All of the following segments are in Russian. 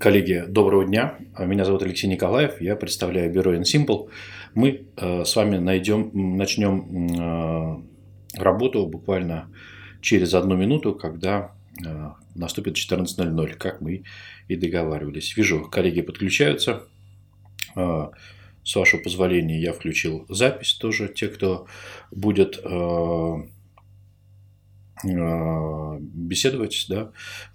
Коллеги, доброго дня. Меня зовут Алексей Николаев. Я представляю бюро Insimple. Мы с вами начнем работу буквально через 1 минуту, когда наступит 14:00, как мы и договаривались. Вижу, коллеги подключаются. С вашего позволения я включил запись тоже. Те, кто будет беседовать, да,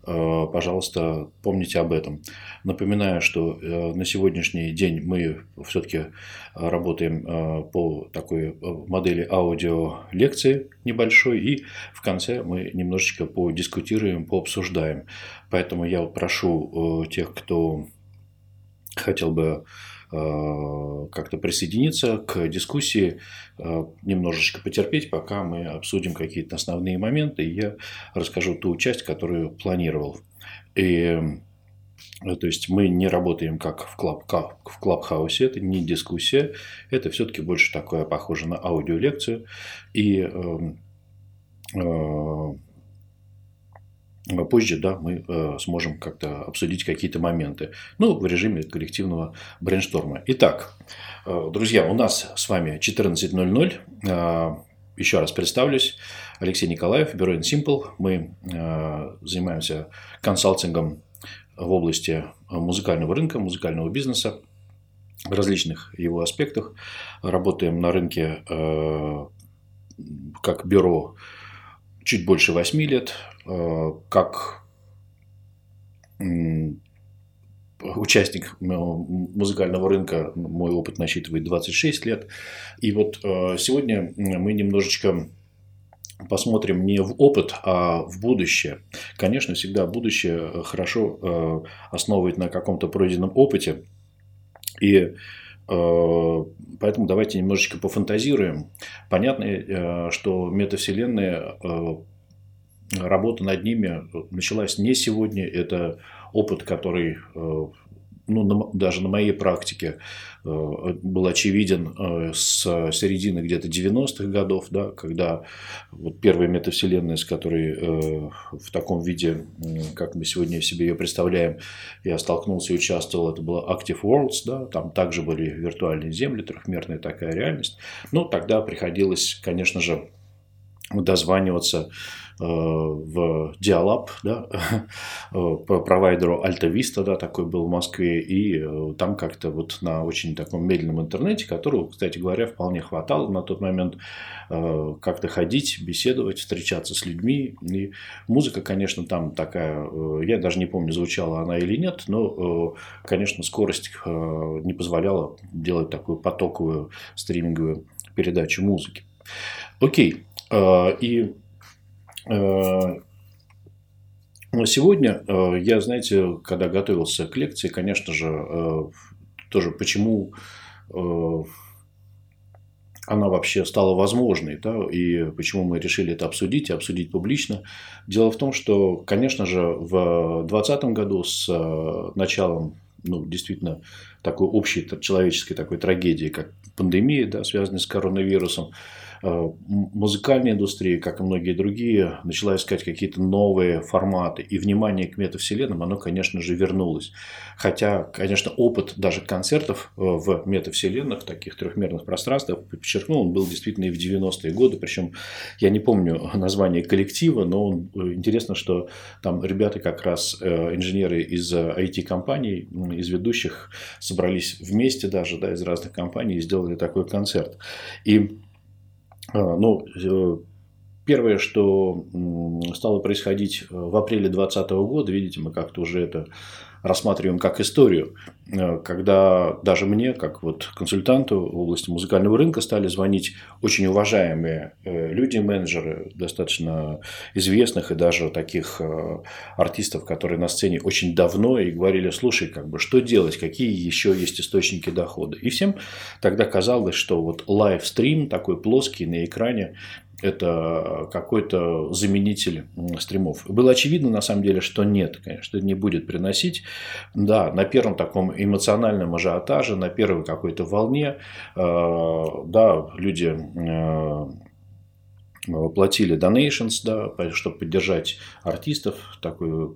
пожалуйста, помните об этом. Напоминаю, что на сегодняшний день мы все-таки работаем по такой модели аудиолекции небольшой, и в конце мы немножечко подискутируем, пообсуждаем. Поэтому я прошу тех, кто хотел бы как-то присоединиться к дискуссии, немножечко потерпеть, пока мы обсудим какие-то основные моменты, и я расскажу ту часть, которую планировал. И, то есть, мы не работаем как в клабхаусе, это не дискуссия, это все-таки больше такое похоже на аудиолекцию. И позже, да, мы сможем как-то обсудить какие-то моменты, ну, в режиме коллективного брейншторма. Итак, друзья, у нас с вами 14:00. Еще раз представлюсь. Алексей Николаев, бюро Insimple. Мы занимаемся консалтингом в области музыкального рынка, музыкального бизнеса, в различных его аспектах. Работаем на рынке как бюро чуть больше 8 лет, как участник музыкального рынка мой опыт насчитывает 26 лет. И вот сегодня мы немножечко посмотрим не в опыт, а в будущее. Конечно, всегда будущее хорошо основывает на каком-то пройденном опыте. И поэтому давайте немножечко пофантазируем. Понятно, что метавселенная, работа над ними началась не сегодня. Это опыт, который даже на моей практике был очевиден с середины где-то 90-х годов, да, когда вот первая метавселенная, с которой в таком виде, как мы сегодня себе ее представляем, я столкнулся и участвовал, это была Active Worlds, да, там также были виртуальные земли, трехмерная такая реальность. Но тогда приходилось, конечно же, дозваниваться в Dialab, да, провайдеру AltaVista, да, такой был в Москве, и там как-то вот на очень таком медленном интернете, которого, кстати говоря, вполне хватало на тот момент, как-то ходить, беседовать, встречаться с людьми. И музыка, конечно, там такая, я даже не помню, звучала она или нет, но, конечно, скорость не позволяла делать такую потоковую стриминговую передачу музыки. Окей. И сегодня я, знаете, когда готовился к лекции, конечно же, тоже почему она вообще стала возможной, да, и почему мы решили это обсудить и обсудить публично. Дело в том, что, конечно же, в 2020 году с началом, ну, действительно, такой общей человеческой такой трагедии, как пандемия, да, связанная с коронавирусом, музыкальная индустрия, как и многие другие, начала искать какие-то новые форматы. И внимание к метавселенным, оно, конечно же, вернулось. Хотя, конечно, опыт даже концертов в метавселенных, таких трехмерных пространствах, подчеркнул, он был действительно и в 90-е годы. Причем я не помню название коллектива, но интересно, что там ребята как раз, инженеры из IT-компаний, из ведущих, собрались вместе даже, да, из разных компаний и сделали такой концерт. И первое, что стало происходить в апреле 2020 года, видите, мы как-то уже это рассматриваем как историю, когда даже мне, как вот консультанту в области музыкального рынка, стали звонить очень уважаемые люди, менеджеры достаточно известных и даже таких артистов, которые на сцене очень давно, и говорили: слушай, как бы, что делать, какие еще есть источники дохода. И всем тогда казалось, что вот лайвстрим такой плоский на экране — это какой-то заменитель стримов. Было очевидно, на самом деле, что нет, конечно, не будет приносить. Да, на первом таком эмоциональном ажиотаже, на первой какой-то волне, да, люди платили donations, да, чтобы поддержать артистов. Такой,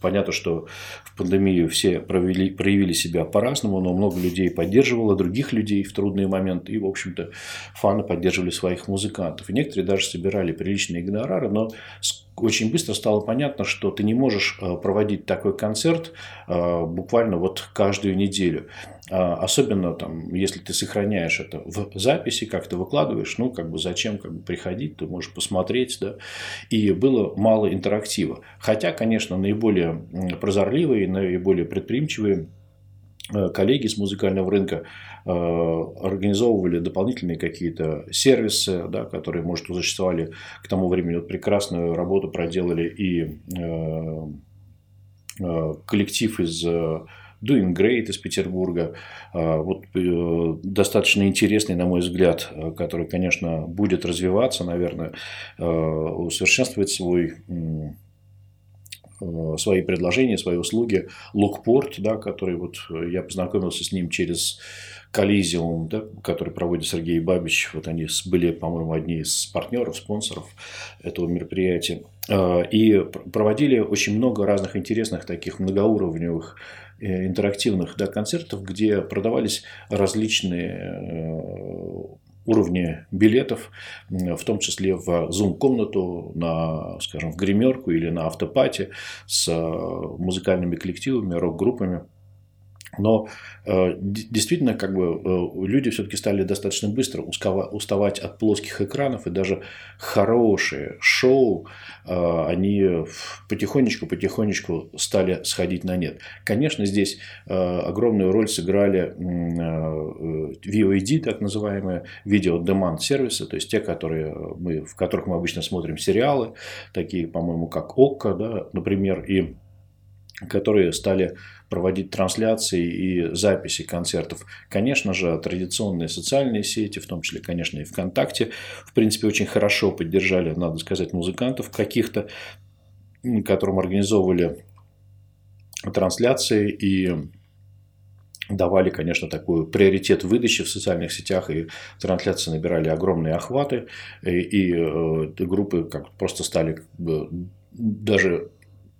понятно, что в пандемию все проявили себя по-разному, но много людей поддерживало других людей в трудный момент. И, в общем-то, фаны поддерживали своих музыкантов. И некоторые даже собирали приличные гонорары, но очень быстро стало понятно, что ты не можешь проводить такой концерт буквально вот каждую неделю. Особенно, там, если ты сохраняешь это в записи, как-то выкладываешь, ну, как бы зачем как бы приходить, ты можешь посмотреть, да, и было мало интерактива. Хотя, конечно, наиболее прозорливые, наиболее предприимчивые коллеги с музыкального рынка организовывали дополнительные какие-то сервисы, да, которые, может, уже существовали к тому времени. Вот прекрасную работу проделали и коллектив из Doing Great из Петербурга. Вот достаточно интересный, на мой взгляд, который, конечно, будет развиваться, наверное, усовершенствовать свои предложения, свои услуги. Lookport, да, который вот я познакомился с ним через Коллизеум, да, который проводит Сергей Бабич. Вот они были, по-моему, одни из партнеров, спонсоров этого мероприятия. И проводили очень много разных интересных таких многоуровневых интерактивных, да, концертов, где продавались различные уровни билетов, в том числе в зум-комнату, на, скажем, в гримерку или на автопати с музыкальными коллективами, рок-группами. Но действительно, как бы, люди все-таки стали достаточно быстро уставать от плоских экранов, и даже хорошие шоу, они потихонечку стали сходить на нет. Конечно, здесь огромную роль сыграли VOD, так называемые видео-деманд сервисы, то есть те, в которых мы обычно смотрим сериалы, такие, по-моему, как Okko, да, например, и которые стали проводить трансляции и записи концертов. Конечно же, традиционные социальные сети, в том числе, конечно, и ВКонтакте, в принципе, очень хорошо поддержали, надо сказать, музыкантов каких-то, которым организовывали трансляции и давали, конечно, такой приоритет выдачи в социальных сетях, и трансляции набирали огромные охваты, и группы как просто стали даже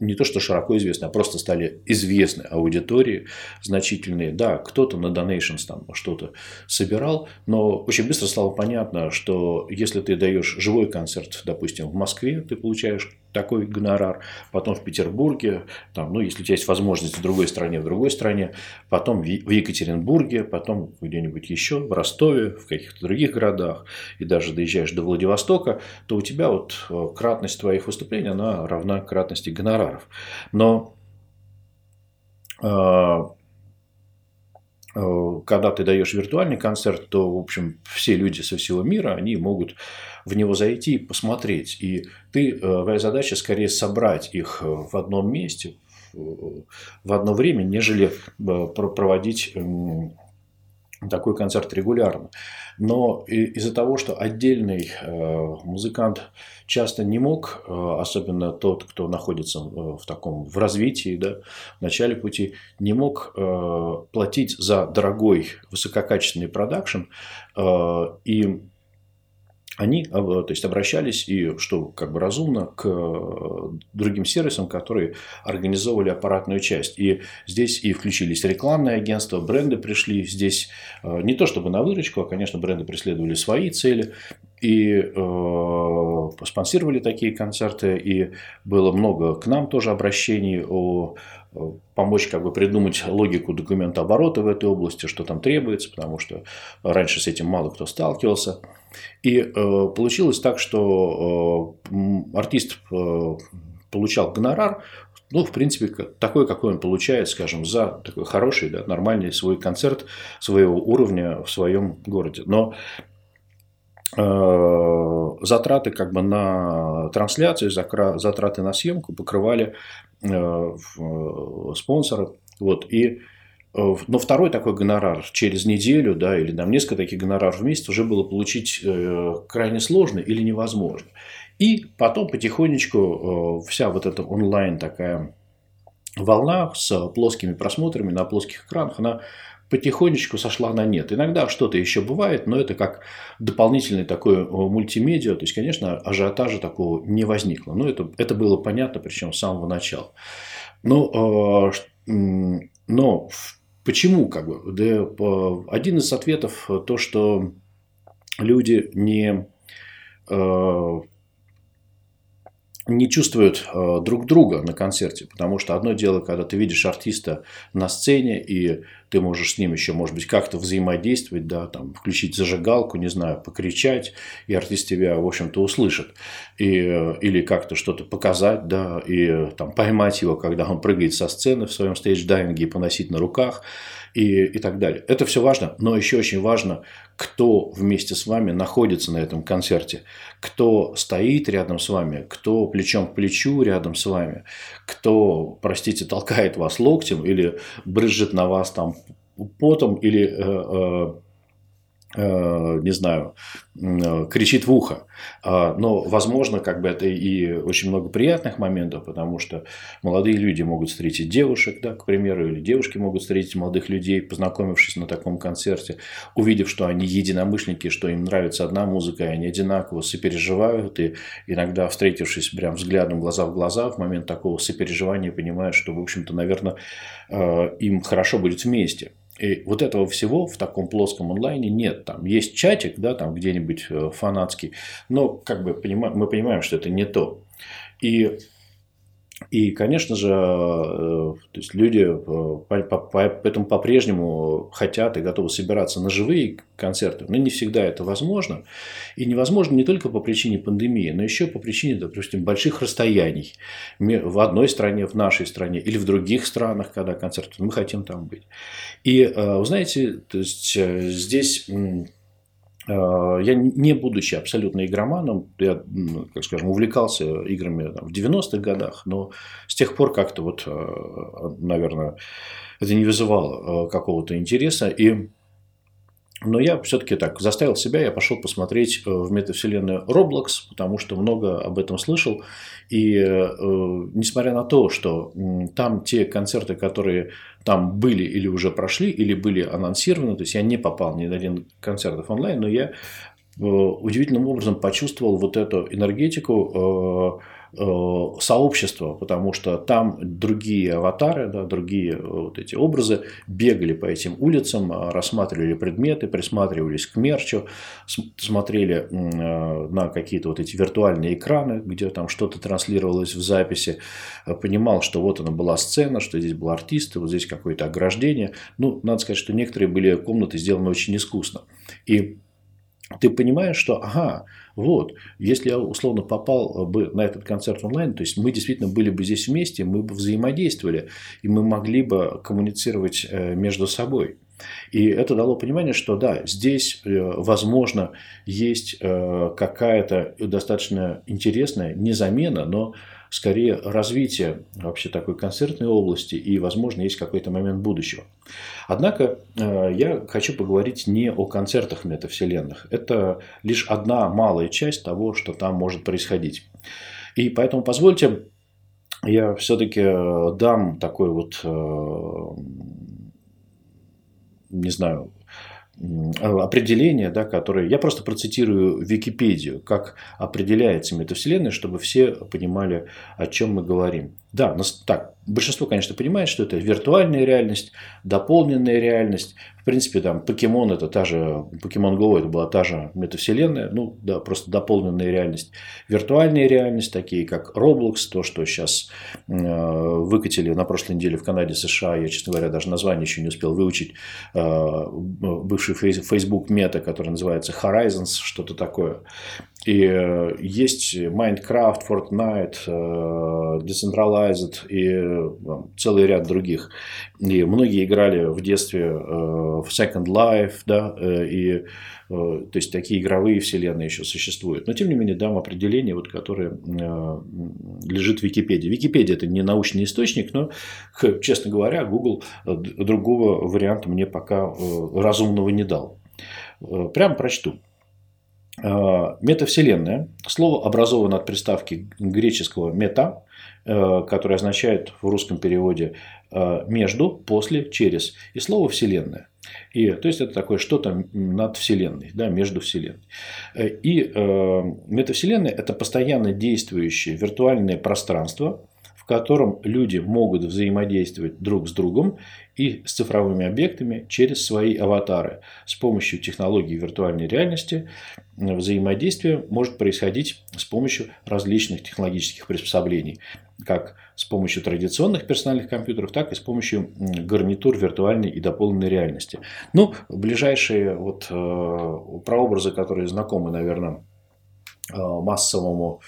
не то что широко известны, а просто стали известны аудитории значительные. Да, кто-то на donations там что-то собирал, но очень быстро стало понятно, что если ты даешь живой концерт, допустим, в Москве, ты получаешь такой гонорар, потом в Петербурге, там, ну, если у тебя есть возможность в другой стране, потом в Екатеринбурге, потом где-нибудь еще, в Ростове, в каких-то других городах, и даже доезжаешь до Владивостока, то у тебя вот кратность твоих выступлений, она равна кратности гонораров. Но когда ты даешь виртуальный концерт, то, в общем, все люди со всего мира, они могут в него зайти и посмотреть. И твоя задача скорее собрать их в одном месте, в одно время, нежели проводить такой концерт регулярно. Но из-за того, что отдельный музыкант часто не мог, особенно тот, кто находится в развитии, да, в начале пути, не мог платить за дорогой высококачественный продакшн, и они, то есть, обращались, и что как бы разумно, к другим сервисам, которые организовывали аппаратную часть. И здесь и включились рекламные агентства, бренды пришли здесь не то чтобы на выручку, а, конечно, бренды преследовали свои цели и спонсировали такие концерты. И было много к нам тоже обращений помочь как бы придумать логику документооборота в этой области, что там требуется, потому что раньше с этим мало кто сталкивался. И получилось так, что артист получал гонорар, ну, в принципе, такой, какой он получает, скажем, за такой хороший, да, нормальный свой концерт своего уровня в своем городе. Но затраты как бы на трансляцию, затраты на съемку покрывали спонсоры. Вот. Но второй такой гонорар через неделю, да, или там несколько таких гонораров в месяц уже было получить крайне сложно или невозможно. И потом потихонечку вся вот эта онлайн такая волна с плоскими просмотрами на плоских экранах, она потихонечку сошла на нет. Иногда что-то еще бывает, но это как дополнительное такое мультимедиа. То есть, конечно, ажиотажа такого не возникло. Но это было понятно, причем с самого начала. Но почему? Как бы? Да, один из ответов то, что люди не чувствуют друг друга на концерте. Потому что одно дело, когда ты видишь артиста на сцене, и ты можешь с ним еще, может быть, как-то взаимодействовать, да, там, включить зажигалку, не знаю, покричать, и артист тебя, в общем-то, услышит. Или как-то что-то показать, да, и там, поймать его, когда он прыгает со сцены в своем стейдж-дайвинге и поносить на руках. И так далее. Это все важно, но еще очень важно, кто вместе с вами находится на этом концерте, кто стоит рядом с вами, кто плечом к плечу рядом с вами, кто, простите, толкает вас локтем или брызжет на вас там потом или, не знаю, кричит в ухо. Но, возможно, как бы это и очень много приятных моментов, потому что молодые люди могут встретить девушек, да, к примеру, или девушки могут встретить молодых людей, познакомившись на таком концерте, увидев, что они единомышленники, что им нравится одна музыка, и они одинаково сопереживают, и иногда, встретившись прям взглядом глаза в глаза, в момент такого сопереживания понимают, что, в общем-то, наверное, им хорошо будет вместе. И вот этого всего в таком плоском онлайне нет. Там есть чатик, да, там где-нибудь фанатский, но как бы мы понимаем, что это не то. И конечно же, то есть люди поэтому по-прежнему хотят и готовы собираться на живые концерты, но не всегда это возможно. И невозможно не только по причине пандемии, но еще по причине, допустим, больших расстояний в одной стране, в нашей стране или в других странах, когда концерты, мы хотим там быть. И, вы знаете, то есть здесь... Я, не будучи абсолютно игроманом, я, как скажем, увлекался играми в 90-х годах, но с тех пор как-то, вот, наверное, это не вызывало какого-то интереса. Но я все-таки так заставил себя, я пошел посмотреть в метавселенную Roblox, потому что много об этом слышал. И несмотря на то, что там те концерты, которые там были или уже прошли, или были анонсированы, то есть я не попал ни на один концерт онлайн, но я удивительным образом почувствовал вот эту энергетику сообщества, потому что там другие аватары, да, другие вот эти образы бегали по этим улицам, рассматривали предметы, присматривались к мерчу, смотрели на какие-то вот эти виртуальные экраны, где там что-то транслировалось в записи, понимал, что вот она была сцена, что здесь был артист, вот здесь какое-то ограждение. Ну, надо сказать, что некоторые были комнаты сделаны очень искусно. И ты понимаешь, что ага, вот, если я условно попал бы на этот концерт онлайн, то есть мы действительно были бы здесь вместе, мы бы взаимодействовали, и мы могли бы коммуницировать между собой. И это дало понимание, что да, здесь, возможно, есть какая-то достаточно интересная, не замена, но скорее развитие вообще такой концертной области и, возможно, есть какой-то момент будущего. Однако я хочу поговорить не о концертах метавселенных. Это лишь одна малая часть того, что там может происходить. И поэтому позвольте, я все-таки дам такой вот, не знаю, определение, да, которое... Я просто процитирую Википедию, как определяется метавселенная, чтобы все понимали, о чем мы говорим. Да, так, большинство, конечно, понимает, что это виртуальная реальность, дополненная реальность. В принципе, там Покемон это та же, Покемон Go это была та же метавселенная, ну да, просто дополненная реальность. Виртуальная реальность, такие как Roblox, то, что сейчас выкатили на прошлой неделе в Канаде, США, я, честно говоря, даже название еще не успел выучить, бывший Facebook Meta, который называется Horizons, что-то такое. И есть Minecraft, Fortnite, Decentralized и целый ряд других. И многие играли в детстве в Second Life, да, и то есть такие игровые вселенные еще существуют. Но тем не менее дам определение, вот, которое лежит в Википедии. Википедия это не научный источник, но, честно говоря, Google другого варианта мне пока разумного не дал. Прямо прочту. Метавселенная. Слово образовано от приставки греческого «мета», которое означает в русском переводе «между», «после», «через». И слово «вселенная». И, то есть, это такое что-то над Вселенной, да, между Вселенной. И метавселенная – это постоянно действующее виртуальное пространство, в котором люди могут взаимодействовать друг с другом и с цифровыми объектами через свои аватары. С помощью технологий виртуальной реальности взаимодействие может происходить с помощью различных технологических приспособлений, как с помощью традиционных персональных компьютеров, так и с помощью гарнитур виртуальной и дополненной реальности. Ну, ближайшие вот прообразы, которые знакомы, наверное, массовому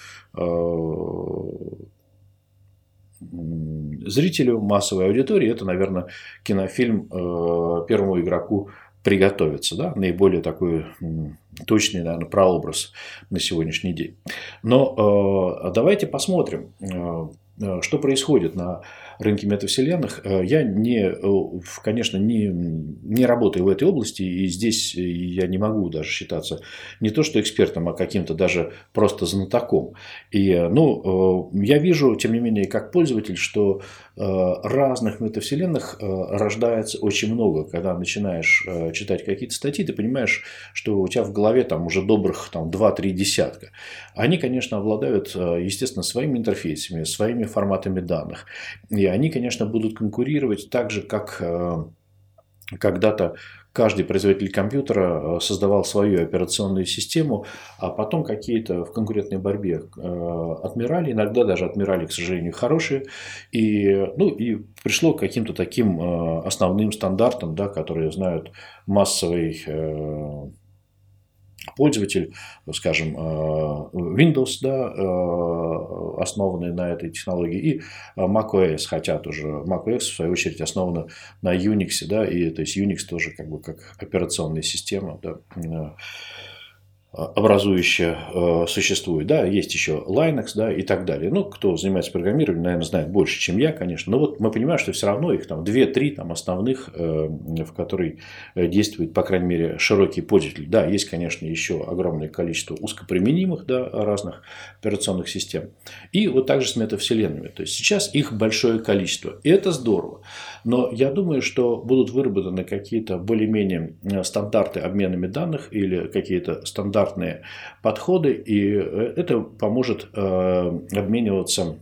зрителю, массовой аудитории, это, наверное, кинофильм «Первому игроку приготовиться», да? Наиболее такой точный, наверное, прообраз на сегодняшний день. Но давайте посмотрим, что происходит на рынке метавселенных. Я, конечно, не работаю в этой области, и здесь я не могу даже считаться не то что экспертом, а каким-то даже просто знатоком. И, ну, я вижу, тем не менее, как пользователь, что разных метавселенных рождается очень много. Когда начинаешь читать какие-то статьи, ты понимаешь, что у тебя в голове там уже добрых 2-3 десятка. Они, конечно, обладают, естественно, своими интерфейсами, своими форматами данных. И они, конечно, будут конкурировать так же, как когда-то каждый производитель компьютера создавал свою операционную систему, а потом какие-то в конкурентной борьбе отмирали, иногда даже отмирали, к сожалению, хорошие, и пришло к каким-то таким основным стандартам, да, которые знают массовый пользователь, скажем, Windows, да, основанный на этой технологии, и macOS, хотя тоже macOS, в свою очередь, основана на Unix, да, и, то есть, Unix тоже как бы как операционная система, да, образующая существует, да, есть еще Linux, да, и так далее. Ну, кто занимается программированием, наверное, знает больше, чем я, конечно, но вот мы понимаем, что все равно их 2-3 основных, в которые действует, по крайней мере, широкий пользователь. Да, есть, конечно, еще огромное количество узкоприменимых, да, разных операционных систем. И вот также с метавселенными. То есть, сейчас их большое количество. И это здорово. Но я думаю, что будут выработаны какие-то более-менее стандарты обменами данных или какие-то стандарты подходы, и это поможет обмениваться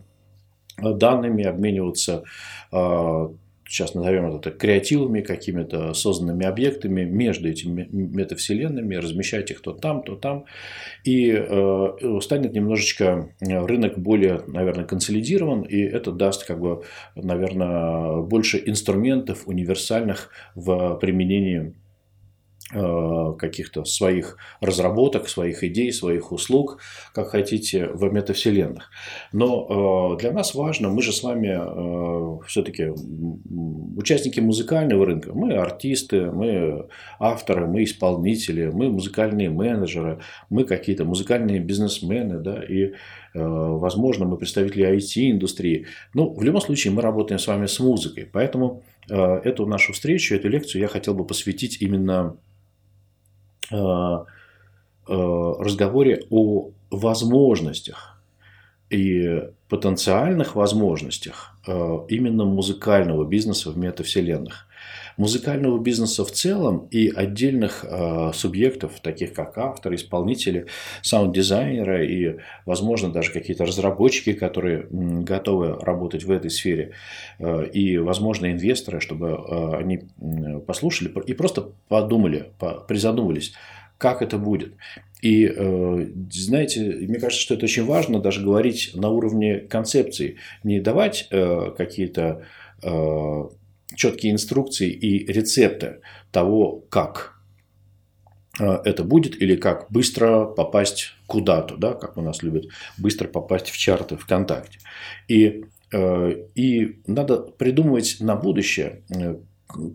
данными, обмениваться, сейчас назовем это, креативами, какими-то созданными объектами между этими метавселенными, размещать их то там, и станет немножечко рынок более, наверное, консолидирован, и это даст, как бы, наверное, больше инструментов универсальных в применении каких-то своих разработок, своих идей, своих услуг, как хотите, в метавселенных. Но для нас важно, мы же с вами все-таки участники музыкального рынка, мы артисты, мы авторы, мы исполнители, мы музыкальные менеджеры, мы какие-то музыкальные бизнесмены, да, и, возможно, мы представители IT-индустрии. Но в любом случае мы работаем с вами с музыкой, поэтому эту нашу встречу, эту лекцию я хотел бы посвятить именно разговоре о возможностях и потенциальных возможностях именно музыкального бизнеса в метавселенных. Музыкального бизнеса в целом и отдельных субъектов, таких как авторы, исполнители, саунд-дизайнеры и, возможно, даже какие-то разработчики, которые готовы работать в этой сфере, и, возможно, инвесторы, чтобы они послушали и просто подумали, призадумались, как это будет. И, знаете, мне кажется, что это очень важно даже говорить на уровне концепции, не давать какие-то четкие инструкции и рецепты того, как это будет или как быстро попасть куда-то, да, как у нас любят, быстро попасть в чарты ВКонтакте. И надо придумывать на будущее,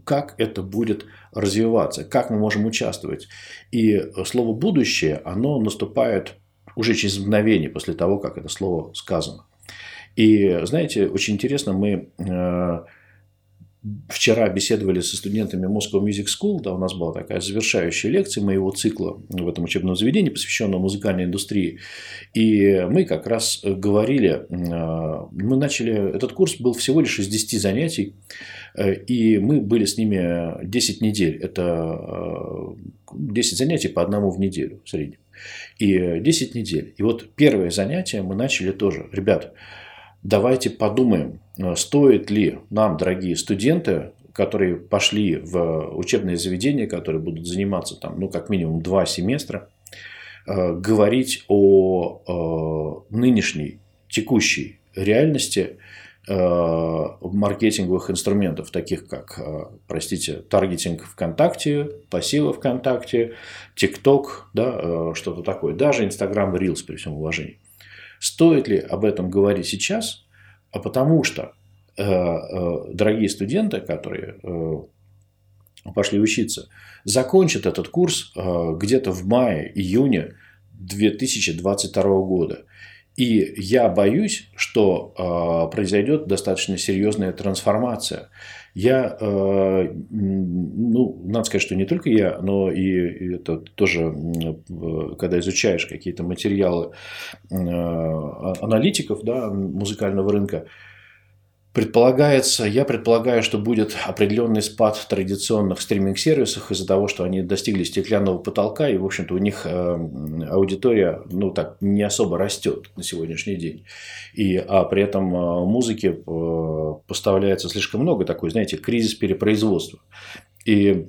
как это будет развиваться, как мы можем участвовать. И слово «будущее», оно наступает уже через мгновение после того, как это слово сказано. И, знаете, очень интересно, мы вчера беседовали со студентами Moscow Music School, да, у нас была такая завершающая лекция моего цикла в этом учебном заведении, посвященного музыкальной индустрии. И мы как раз говорили, мы начали, этот курс был всего лишь из 10 занятий, и мы были с ними 10 недель. Это 10 занятий по одному в неделю в среднем. И 10 недель. И вот первое занятие мы начали тоже. Ребята, давайте подумаем, стоит ли нам, дорогие студенты, которые пошли в учебные заведения, которые будут заниматься там, ну, как минимум 2 семестра, говорить о нынешней, текущей реальности маркетинговых инструментов, таких как, простите, таргетинг ВКонтакте, посевы ВКонтакте, ТикТок, да, что-то такое, даже Инстаграм Reels при всем уважении. Стоит ли об этом говорить сейчас? А потому что дорогие студенты, которые пошли учиться, закончат этот курс где-то в мае-июне 2022 года. И я боюсь, что произойдет достаточно серьезная трансформация. Я, ну, надо сказать, что не только я, но и это тоже, когда изучаешь какие-то материалы аналитиков, да, музыкального рынка, я предполагаю, что будет определенный спад в традиционных стриминг-сервисах из-за того, что они достигли стеклянного потолка, и, в общем-то, у них аудитория, ну, так, не особо растет на сегодняшний день. А при этом музыки поставляется слишком много, такой, знаете, кризис перепроизводства. И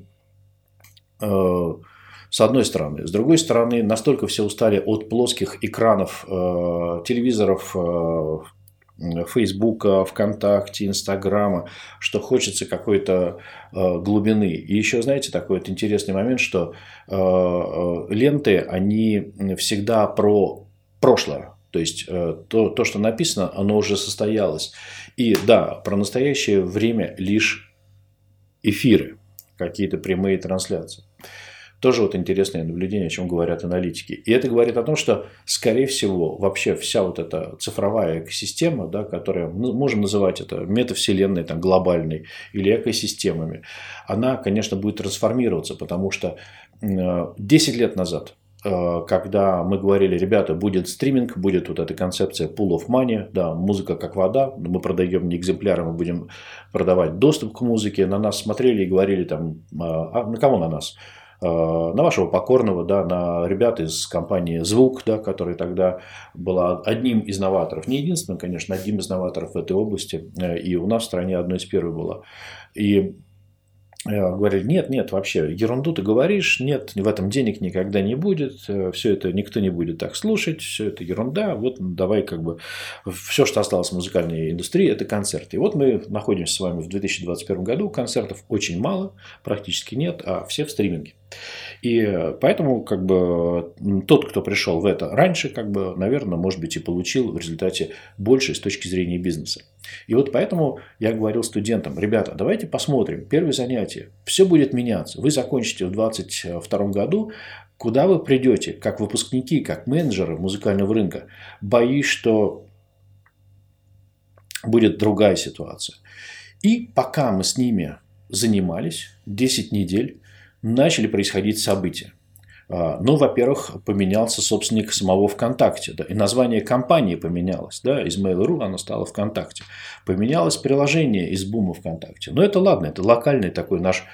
с одной стороны. С другой стороны, настолько все устали от плоских экранов телевизоров, Фейсбука, ВКонтакте, Инстаграма, что хочется какой-то глубины. И еще, знаете, такой вот интересный момент, что ленты, они всегда про прошлое. То есть, то, что написано, оно уже состоялось. И да, про настоящее время лишь эфиры, какие-то прямые трансляции. Тоже вот интересное наблюдение, о чем говорят аналитики. И это говорит о том, что, скорее всего, вообще вся вот эта цифровая экосистема, да, которая, ну, можно называть это метавселенной, там, глобальной или экосистемами, она, конечно, будет трансформироваться, потому что 10 лет назад, когда мы говорили, ребята, будет стриминг, будет вот эта концепция pool of money, да, музыка как вода, мы продаем не экземпляры, мы будем продавать доступ к музыке, на нас смотрели и говорили, там, а на кого на нас? На вашего покорного, да, на ребят из компании «Звук», да, которая тогда была одним из новаторов. Не единственным, конечно, одним из новаторов в этой области. И у нас в стране одной из первых была. И говорили, нет, вообще ерунду ты говоришь, нет, в этом денег никогда не будет, все это никто не будет так слушать, все это ерунда, вот давай как бы все, что осталось в музыкальной индустрии, это концерты. И вот мы находимся с вами в 2021 году, концертов очень мало, практически нет, а все в стриминге. И поэтому как бы тот, кто пришел в это раньше, как бы, наверное, может быть, и получил в результате больше с точки зрения бизнеса. И вот поэтому я говорил студентам, ребята, давайте посмотрим, первое занятие, все будет меняться, вы закончите в 2022 году, куда вы придете, как выпускники, как менеджеры музыкального рынка, боюсь, что будет другая ситуация. И пока мы с ними занимались 10 недель, начали происходить события. Ну, во-первых, поменялся собственник самого ВКонтакте. Да, и название компании поменялось. Да, из Mail.ru она стала ВКонтакте. Поменялось приложение из Бума ВКонтакте. Но это ладно, это локальный такой наш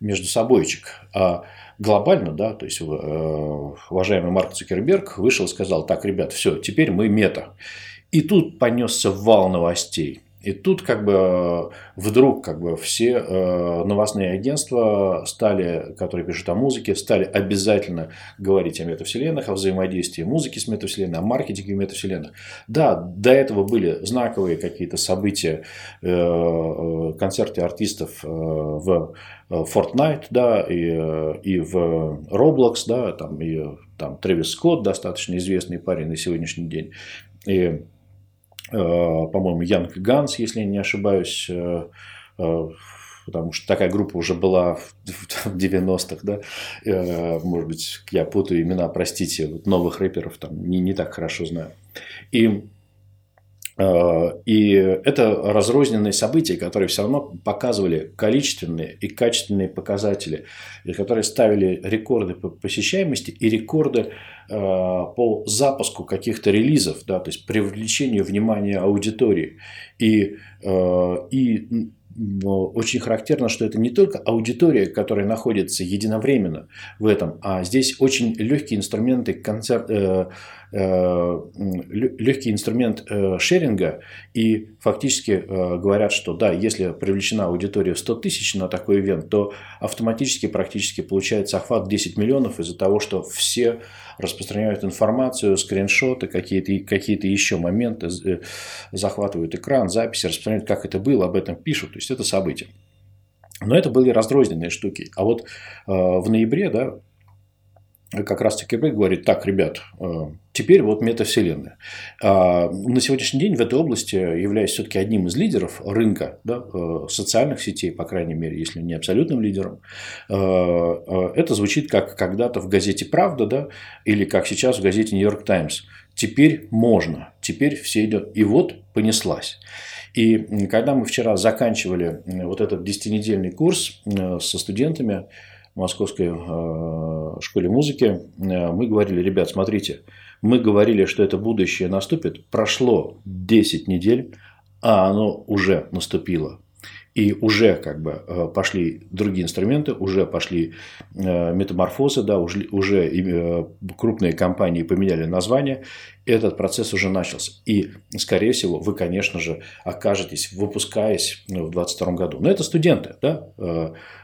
междусобойчик. А глобально, да, то есть, уважаемый Марк Цукерберг вышел и сказал, так, ребят, все, теперь мы Meta. И тут понесся вал новостей. И тут как бы вдруг как бы все новостные агентства стали, которые пишут о музыке, стали обязательно говорить о метавселенных, о взаимодействии музыки с метавселенной, о маркетинге метавселенных. Да, до этого были знаковые какие-то события, концерты артистов в Fortnite, да, и в Roblox, да, там, и там Трэвис Скотт, достаточно известный парень на сегодняшний день. И, по-моему, Янг Ганс, если я не ошибаюсь, потому что такая группа уже была в 90-х, да? Может быть, я путаю имена, простите, новых рэперов там не так хорошо знаю. И И это разрозненные события, которые все равно показывали количественные и качественные показатели, которые ставили рекорды по посещаемости и рекорды по запуску каких-то релизов, да, то есть привлечению внимания аудитории. И очень характерно, что это не только аудитория, которая находится единовременно в этом, а здесь очень легкие инструменты легкий инструмент шеринга, и фактически говорят, что да, если привлечена аудитория в 100 тысяч на такой ивент, то автоматически практически получается охват 10 миллионов из-за того, что все распространяют информацию, скриншоты, какие-то еще моменты, захватывают экран, записи, распространяют, как это было, об этом пишут, то есть это событие. Но это были разрозненные штуки. А вот в ноябре, да, как раз таки Брейк говорит: так, ребят, теперь вот метавселенная. На сегодняшний день в этой области, являясь все-таки одним из лидеров рынка, да, социальных сетей, по крайней мере, если не абсолютным лидером, это звучит как когда-то в газете «Правда», да, или как сейчас в газете «Нью-Йорк Таймс». Теперь можно, теперь все идет. И вот понеслась. И когда мы вчера заканчивали вот этот 10-недельный курс со студентами в Московской школе музыки, мы говорили: ребят, смотрите, мы говорили, что это будущее наступит, прошло 10 недель, а оно уже наступило. И уже как бы пошли другие инструменты, уже пошли метаморфозы, да, уже крупные компании поменяли название. Этот процесс уже начался. И, скорее всего, вы, конечно же, окажетесь, выпускаясь в 2022 году. Но это студенты, да,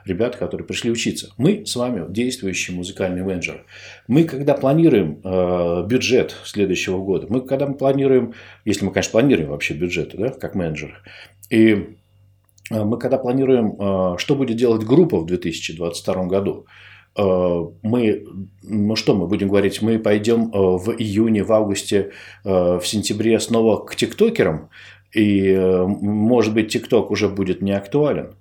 ребята, которые пришли учиться. Мы с вами действующие музыкальные менеджеры. Мы, когда планируем бюджет следующего года, мы когда мы планируем, если мы, конечно, планируем вообще бюджеты, да, как менеджеры, и мы когда планируем, что будет делать группа в 2022 году, мы будем говорить, мы пойдем в июне, в августе, в сентябре снова к тиктокерам, и, может быть, тикток уже будет не актуален.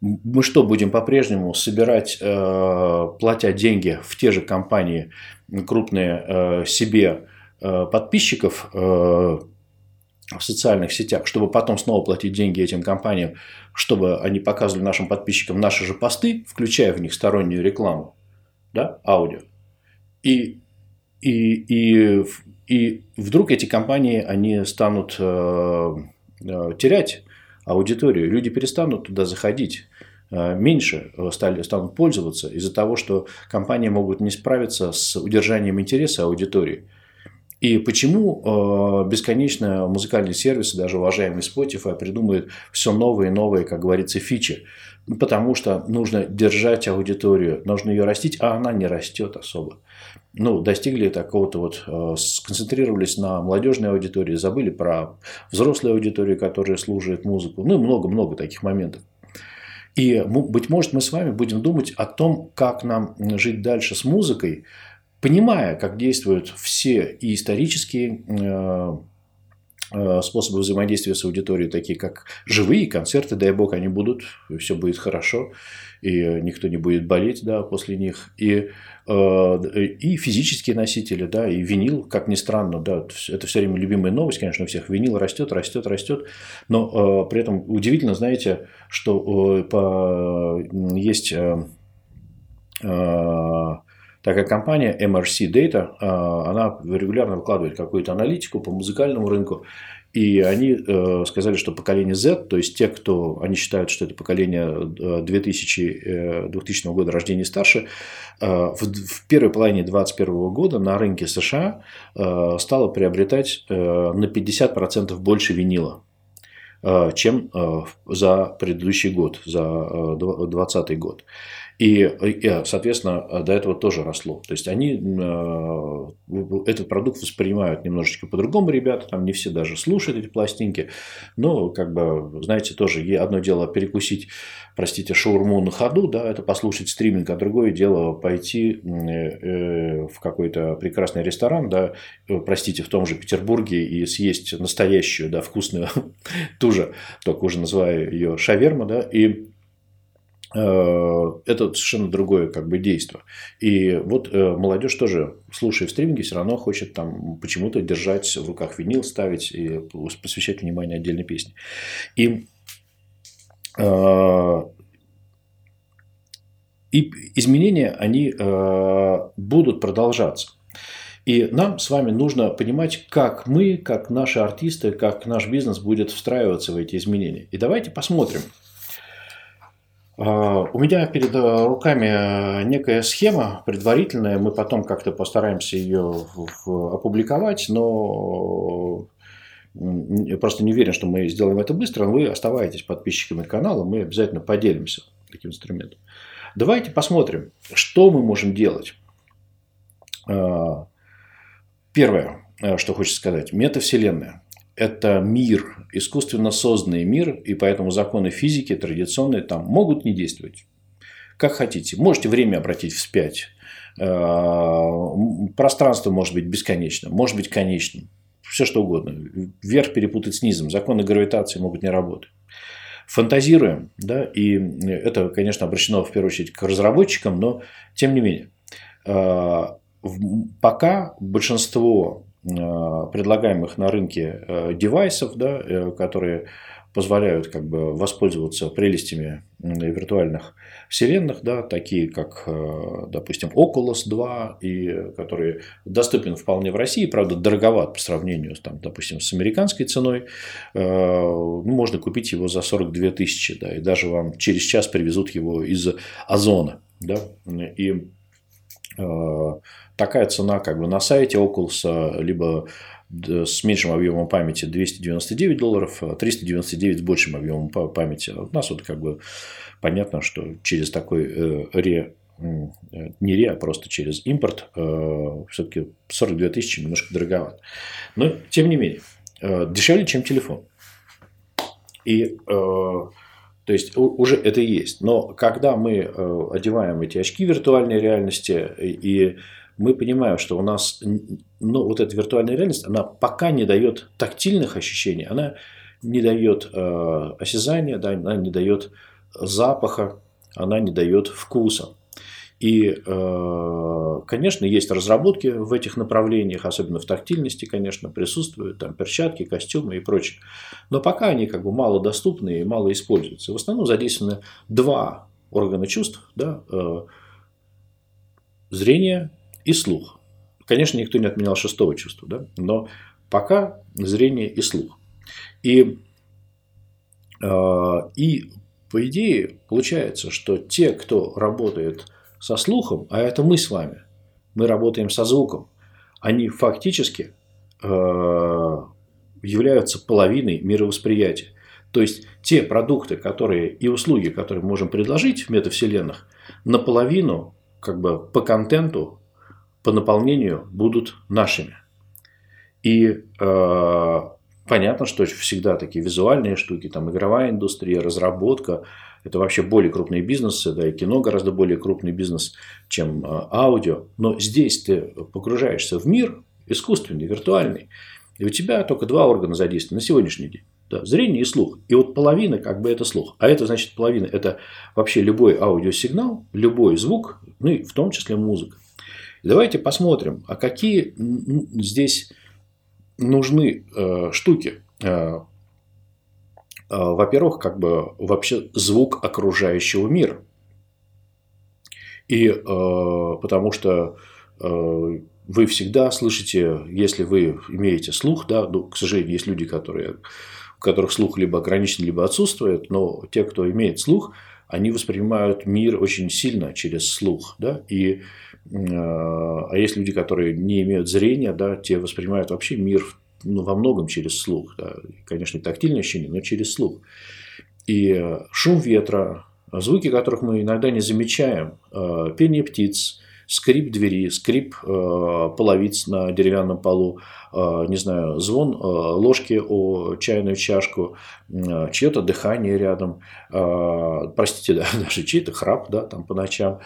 Мы что, будем по-прежнему собирать, платя деньги в те же компании крупные себе подписчиков в социальных сетях, чтобы потом снова платить деньги этим компаниям, чтобы они показывали нашим подписчикам наши же посты, включая в них стороннюю рекламу, да, аудио. И вдруг эти компании, они станут терять аудиторию, люди перестанут туда заходить, меньше станут пользоваться из-за того, что компании могут не справиться с удержанием интереса аудитории. И почему бесконечно музыкальные сервисы, даже уважаемый Spotify, придумывают все новые и новые, как говорится, фичи? Потому что нужно держать аудиторию, нужно ее растить, а она не растет особо. Ну, достигли такого-то вот, сконцентрировались на молодежной аудитории, забыли про взрослую аудиторию, которая слушает музыку. Ну, и много-много таких моментов. И, быть может, мы с вами будем думать о том, как нам жить дальше с музыкой, понимая, как действуют все и исторические способы взаимодействия с аудиторией, такие как живые концерты, дай бог, они будут, и все будет хорошо, и никто не будет болеть, да, после них, и физические носители, да, и винил, как ни странно, да, это все время любимая новость, конечно, у всех, винил растет, но при этом удивительно, знаете, что есть такая компания MRC Data, она регулярно выкладывает какую-то аналитику по музыкальному рынку. И они сказали, что поколение Z, то есть те, кто они считают, что это поколение 2000 года рождения и старше, в первой половине 2021 года на рынке США стало приобретать на 50% больше винила, чем за предыдущий год, за 2020 год. И, соответственно, до этого тоже росло. То есть, они этот продукт воспринимают немножечко по-другому, ребята. Там не все даже слушают эти пластинки. Но, как бы, знаете, тоже одно дело перекусить, простите, шаурму на ходу, да, это послушать стриминг, а другое дело пойти в какой-то прекрасный ресторан, да, простите, в том же Петербурге и съесть настоящую, да, вкусную ту же, только уже называю ее шаверму, да, и это совершенно другое как бы действие. И вот молодежь тоже, слушая в стриминге, все равно хочет там почему-то держать в руках винил, ставить и посвящать внимание отдельной песне. И изменения, они будут продолжаться. И нам с вами нужно понимать, как мы, как наши артисты, как наш бизнес будет встраиваться в эти изменения. И давайте посмотрим. У меня перед руками некая схема предварительная. Мы потом как-то постараемся ее опубликовать, но просто не уверен, что мы сделаем это быстро. Вы оставайтесь подписчиками канала, мы обязательно поделимся таким инструментом. Давайте посмотрим, что мы можем делать. Первое, что хочется сказать. Метавселенная. Это мир, искусственно созданный мир, и поэтому законы физики традиционные там могут не действовать. Как хотите. Можете время обратить вспять. Пространство может быть бесконечным, может быть конечным. Все что угодно. Вверх перепутать с низом. Законы гравитации могут не работать. Фантазируем, да, и это, конечно, обращено в первую очередь к разработчикам, но тем не менее. Пока большинство предлагаемых на рынке девайсов, да, которые позволяют как бы воспользоваться прелестями виртуальных вселенных, да, такие как, допустим, Oculus 2, и который доступен вполне в России, правда, дороговат по сравнению, там, допустим, с американской ценой. Можно купить его за 42 тысячи, да, и даже вам через час привезут его из Озона. Да, и такая цена как бы на сайте Oculus, либо с меньшим объемом памяти $299, $399 с большим объемом памяти. У нас вот как бы понятно, что через такой просто через импорт все-таки 42 тысячи немножко дороговато. Но тем не менее, дешевле, чем телефон. И то есть, уже это и есть. Но когда мы одеваем эти очки виртуальной реальности, и мы понимаем, что у нас вот эта виртуальная реальность, она пока не дает тактильных ощущений, она не дает осязания, да, она не дает запаха, она не дает вкуса. И, конечно, есть разработки в этих направлениях, особенно в тактильности, конечно, присутствуют там перчатки, костюмы и прочее. Но пока они как бы мало доступны и мало используются. В основном задействованы два органа чувств, да, зрение и слух. Конечно, никто не отменял шестого чувства, да, но пока зрение и слух. И по идее получается, что те, кто работает со слухом, а это мы с вами, мы работаем со звуком, они фактически являются половиной мировосприятия. То есть, те продукты, которые и услуги, которые мы можем предложить в метавселенных, наполовину как бы по контенту, по наполнению будут нашими. И понятно, что всегда такие визуальные штуки, там игровая индустрия, разработка, это вообще более крупные бизнесы, да, и кино гораздо более крупный бизнес, чем аудио. Но здесь ты погружаешься в мир искусственный, виртуальный, и у тебя только два органа задействованы на сегодняшний день. Да, зрение и слух. И вот половина как бы это слух. А это значит половина – это вообще любой аудиосигнал, любой звук, ну и в том числе музыка. И давайте посмотрим, а какие здесь нужны штуки. Во-первых, как бы вообще звук окружающего мира. И потому что вы всегда слышите, если вы имеете слух, да, ну, к сожалению, есть люди, у которых слух либо ограничен, либо отсутствует, но те, кто имеет слух, они воспринимают мир очень сильно через слух. Да? И, а есть люди, которые не имеют зрения, да, те воспринимают вообще мир во многом через слух. Да. Конечно, тактильное ощущение, но через слух. И шум ветра, звуки которых мы иногда не замечаем, пение птиц, скрип двери, скрип половиц на деревянном полу, не знаю, звон ложки о чайную чашку, чье-то дыхание рядом, простите, да, даже чей-то храп, да, там по ночам,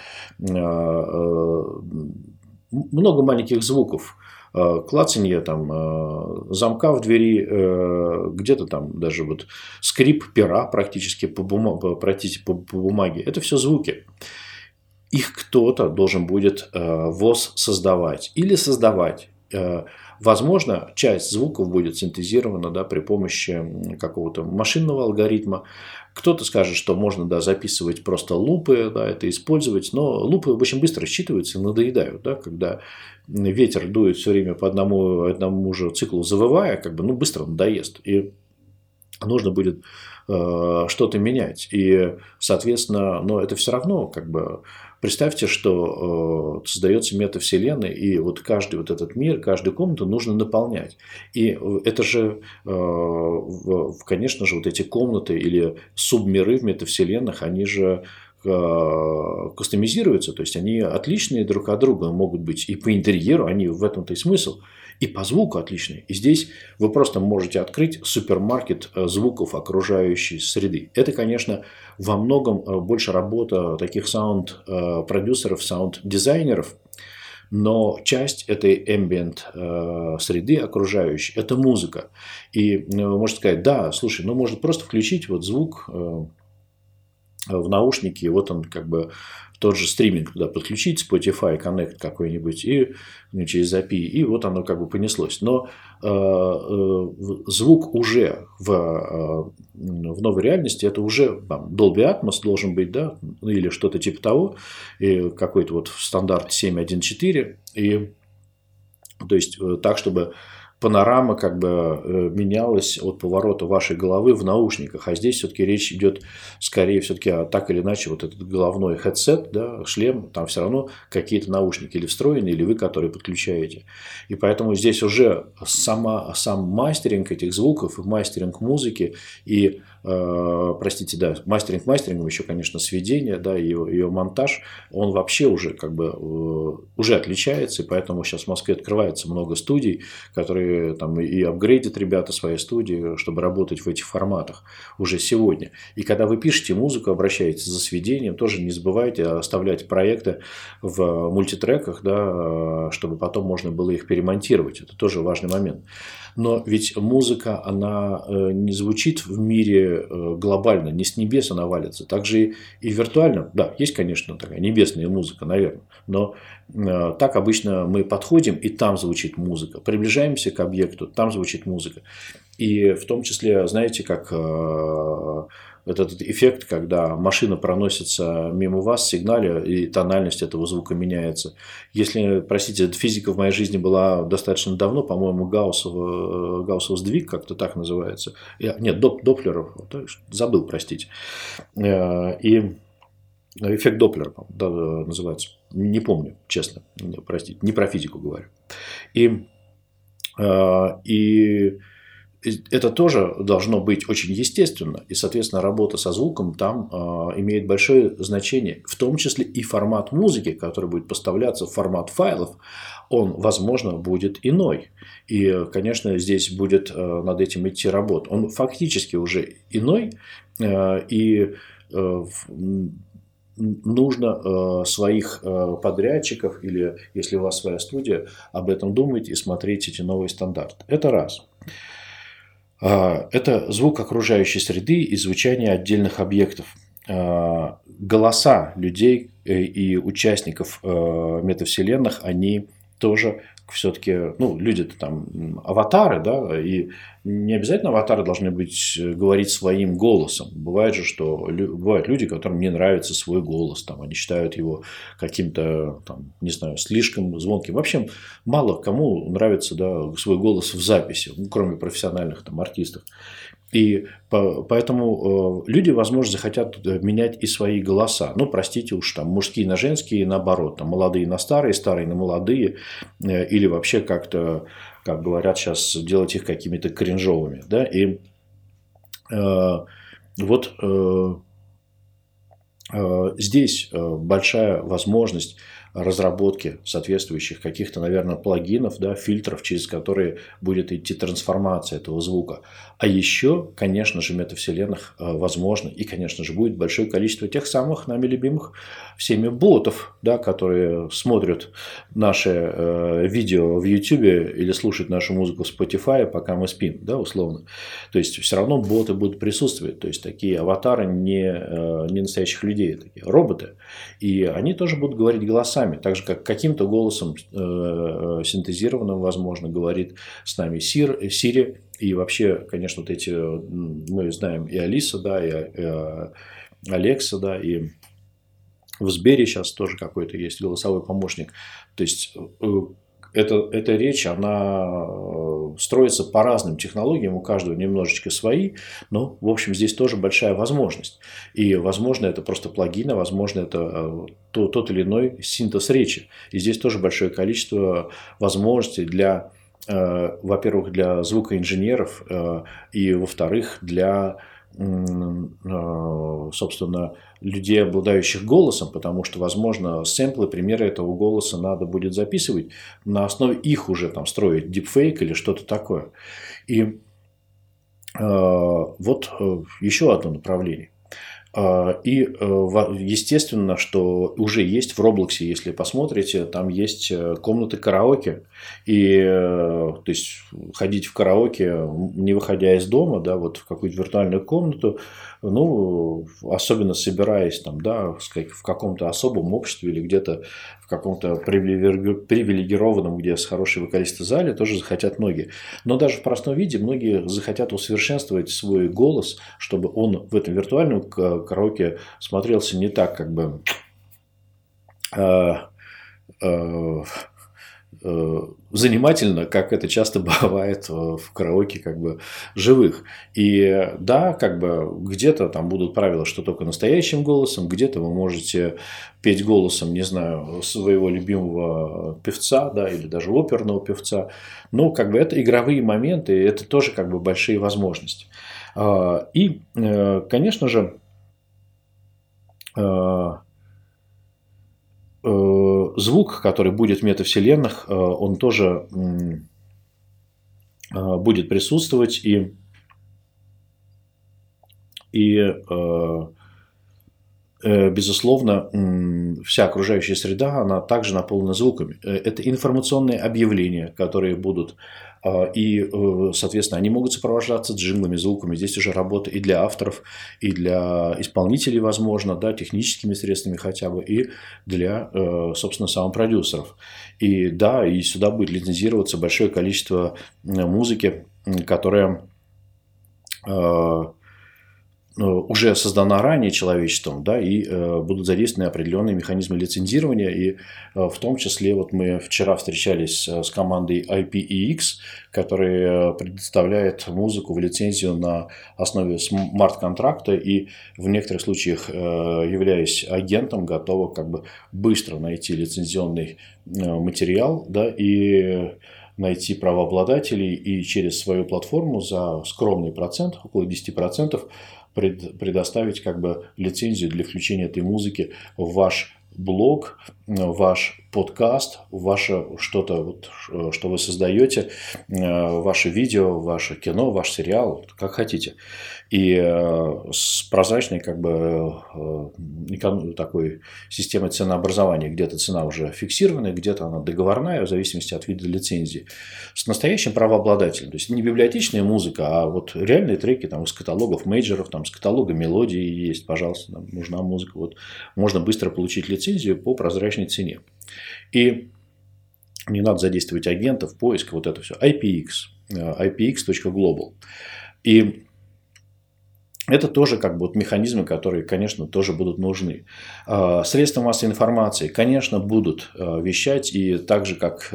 много маленьких звуков, клацанье там, замка в двери, где-то там даже вот скрип пера практически по бумаге. Это все звуки. Их кто-то должен будет воссоздавать или создавать. Возможно, часть звуков будет синтезирована, да, при помощи какого-то машинного алгоритма. Кто-то скажет, что можно, да, записывать просто лупы, да, это использовать, но лупы очень быстро считываются и надоедают, да, когда ветер дует все время по одному же циклу, завывая, как бы, ну, быстро надоест. И нужно будет что-то менять. И, соответственно, но это все равно, как бы, представьте, что создается метавселенная, и вот каждый вот этот мир, каждую комнату нужно наполнять. И это же, конечно же, вот эти комнаты или субмиры в метавселенных, они же кастомизируются, то есть они отличные друг от друга могут быть, и по интерьеру они, в этом-то и смысл, и по звуку отличные. И здесь вы просто можете открыть супермаркет звуков окружающей среды. Это, конечно, во многом больше работа таких саунд-продюсеров, саунд-дизайнеров, но часть этой ambient среды окружающей – это музыка. И можно сказать, да, слушай, ну можно просто включить вот звук в наушники, и вот он, как бы, тот же стриминг туда подключить, Spotify, Connect какой-нибудь, и через API, и вот оно как бы понеслось. Но звук уже в новой реальности, это уже там, Dolby Atmos должен быть, да, или что-то типа того, и какой-то вот стандарт 7.1.4, и то есть так, чтобы панорама как бы менялась от поворота вашей головы в наушниках. А здесь все-таки речь идет скорее все-таки о так или иначе вот этот головной хедсет, да, шлем, там все равно какие-то наушники или встроенные, или вы, которые подключаете. И поэтому здесь уже сам мастеринг этих звуков, и мастеринг музыки, и, простите, да, мастеринг мастерингом, еще, конечно, сведение, да, ее монтаж, он вообще уже как бы уже отличается, и поэтому сейчас в Москве открывается много студий, которые там и апгрейдят ребята свои студии, чтобы работать в этих форматах уже сегодня. И когда вы пишете музыку, обращаетесь за сведением, тоже не забывайте оставлять проекты в мультитреках, да, чтобы потом можно было их перемонтировать. Это тоже важный момент. Но ведь музыка, она не звучит в мире глобально, не с небес она валится. Также и виртуально, да, есть, конечно, такая небесная музыка, наверное, но так обычно мы подходим, и там звучит музыка. Приближаемся к объекту, там звучит музыка. И в том числе, знаете, как этот эффект, когда машина проносится мимо вас в сигнале, и тональность этого звука меняется. Если, простите, физика в моей жизни была достаточно давно, по-моему, Гауссов сдвиг, как-то так называется. Нет, Доплеров, забыл, простите. И эффект Доплера, по-моему, называется. Не помню, честно, простите, не про физику говорю. И это тоже должно быть очень естественно. И, соответственно, работа со звуком там имеет большое значение. В том числе и формат музыки, который будет поставляться в формат файлов, он, возможно, будет иной. И, конечно, здесь будет над этим идти работа. Он фактически уже иной. И нужно своих подрядчиков, или если у вас своя студия, об этом думать и смотреть эти новые стандарты. Это раз. Это звук окружающей среды и звучание отдельных объектов. Голоса людей и участников метавселенных, они тоже все-таки, ну, люди-то там аватары, да, и не обязательно аватары должны быть, говорить своим голосом. Бывает же, что бывают люди, которым не нравится свой голос, там, они считают его каким-то, там, не знаю, слишком звонким. В общем, мало кому нравится, да, свой голос в записи, ну, кроме профессиональных там артистов. И поэтому люди, возможно, захотят менять и свои голоса. Ну, простите уж, там, мужские на женские, наоборот, там, молодые на старые, старые на молодые, или вообще как-то, как говорят сейчас, делать их какими-то кринжовыми. Да? И вот здесь большая возможность разработки соответствующих каких-то, наверное, плагинов, да, фильтров, через которые будет идти трансформация этого звука. А еще, конечно же, метавселенных возможно, и, конечно же, будет большое количество тех самых нами любимых всеми ботов, да, которые смотрят наши видео в YouTube или слушают нашу музыку в Spotify, пока мы спим, да, условно. То есть, все равно боты будут присутствовать. То есть, такие аватары не настоящих людей, такие роботы. И они тоже будут говорить голосами. Так же, как каким-то голосом синтезированным, возможно, говорит с нами Siri. И вообще, конечно, вот эти, мы знаем и Алиса, да, и Алекса, да, и в Сбере сейчас тоже какой-то есть голосовой помощник. То есть, эта речь, она строится по разным технологиям, у каждого немножечко свои, но, в общем, здесь тоже большая возможность. И, возможно, это просто плагины, возможно, это тот или иной синтез речи. И здесь тоже большое количество возможностей для, во-первых, для звукоинженеров, и, во-вторых, для, собственно, людей, обладающих голосом, потому что, возможно, сэмплы, примеры этого голоса надо будет записывать, на основе их уже там строить дипфейк или что-то такое. И вот еще одно направление. И, естественно, что уже есть в Roblox, если посмотрите, там есть комнаты караоке. И, то есть, ходить в караоке, не выходя из дома, да, вот в какую-то виртуальную комнату, ну, особенно собираясь там, да, в каком-то особом обществе или где-то в каком-то привилегированном, где с хорошей вокалистой зале, тоже захотят многие. Но даже в простом виде многие захотят усовершенствовать свой голос, чтобы он в этом виртуальном караоке смотрелся не так, как бы занимательно, как это часто бывает в караоке, как бы живых. И да, как бы где-то там будут правила, что только настоящим голосом, где-то вы можете петь голосом, не знаю, своего любимого певца, да, или даже оперного певца. Но как бы это игровые моменты, и это тоже как бы большие возможности. И, конечно же, звук, который будет в метавселенных, он тоже будет присутствовать. И безусловно, вся окружающая среда, она также наполнена звуками. Это информационные объявления, которые будут. И, соответственно, они могут сопровождаться джинглами, звуками. Здесь уже работа и для авторов, и для исполнителей, возможно, да, техническими средствами хотя бы, и для, собственно, саунд-продюсеров. И да, и сюда будет лицензироваться большое количество музыки, которая уже создана ранее человечеством, да, и будут задействованы определенные механизмы лицензирования. И в том числе вот мы вчера встречались с командой IPEX, которая предоставляет музыку в лицензию на основе смарт-контракта и в некоторых случаях, являясь агентом, готова как бы быстро найти лицензионный материал, да, и найти правообладателей и через свою платформу за скромный процент, около 10%, предоставить как бы лицензию для включения этой музыки в ваш блог, ваш подкаст, ваше что-то, вот, что вы создаете, ваше видео, ваше кино, ваш сериал, как хотите. И с прозрачной как бы такой системой ценообразования, где-то цена уже фиксированная, где-то она договорная, в зависимости от вида лицензии. С настоящим правообладателем, то есть не библиотечная музыка, а вот реальные треки там, из каталогов мейджеров, там, с каталога мелодий есть, пожалуйста, нам нужна музыка. Вот, можно быстро получить лицензию по прозрачной цене. И не надо задействовать агентов, поиск, вот это все. IPX, IPX.global. И это тоже как бы вот механизмы, которые, конечно, тоже будут нужны. Средства массовой информации, конечно, будут вещать. И так же, как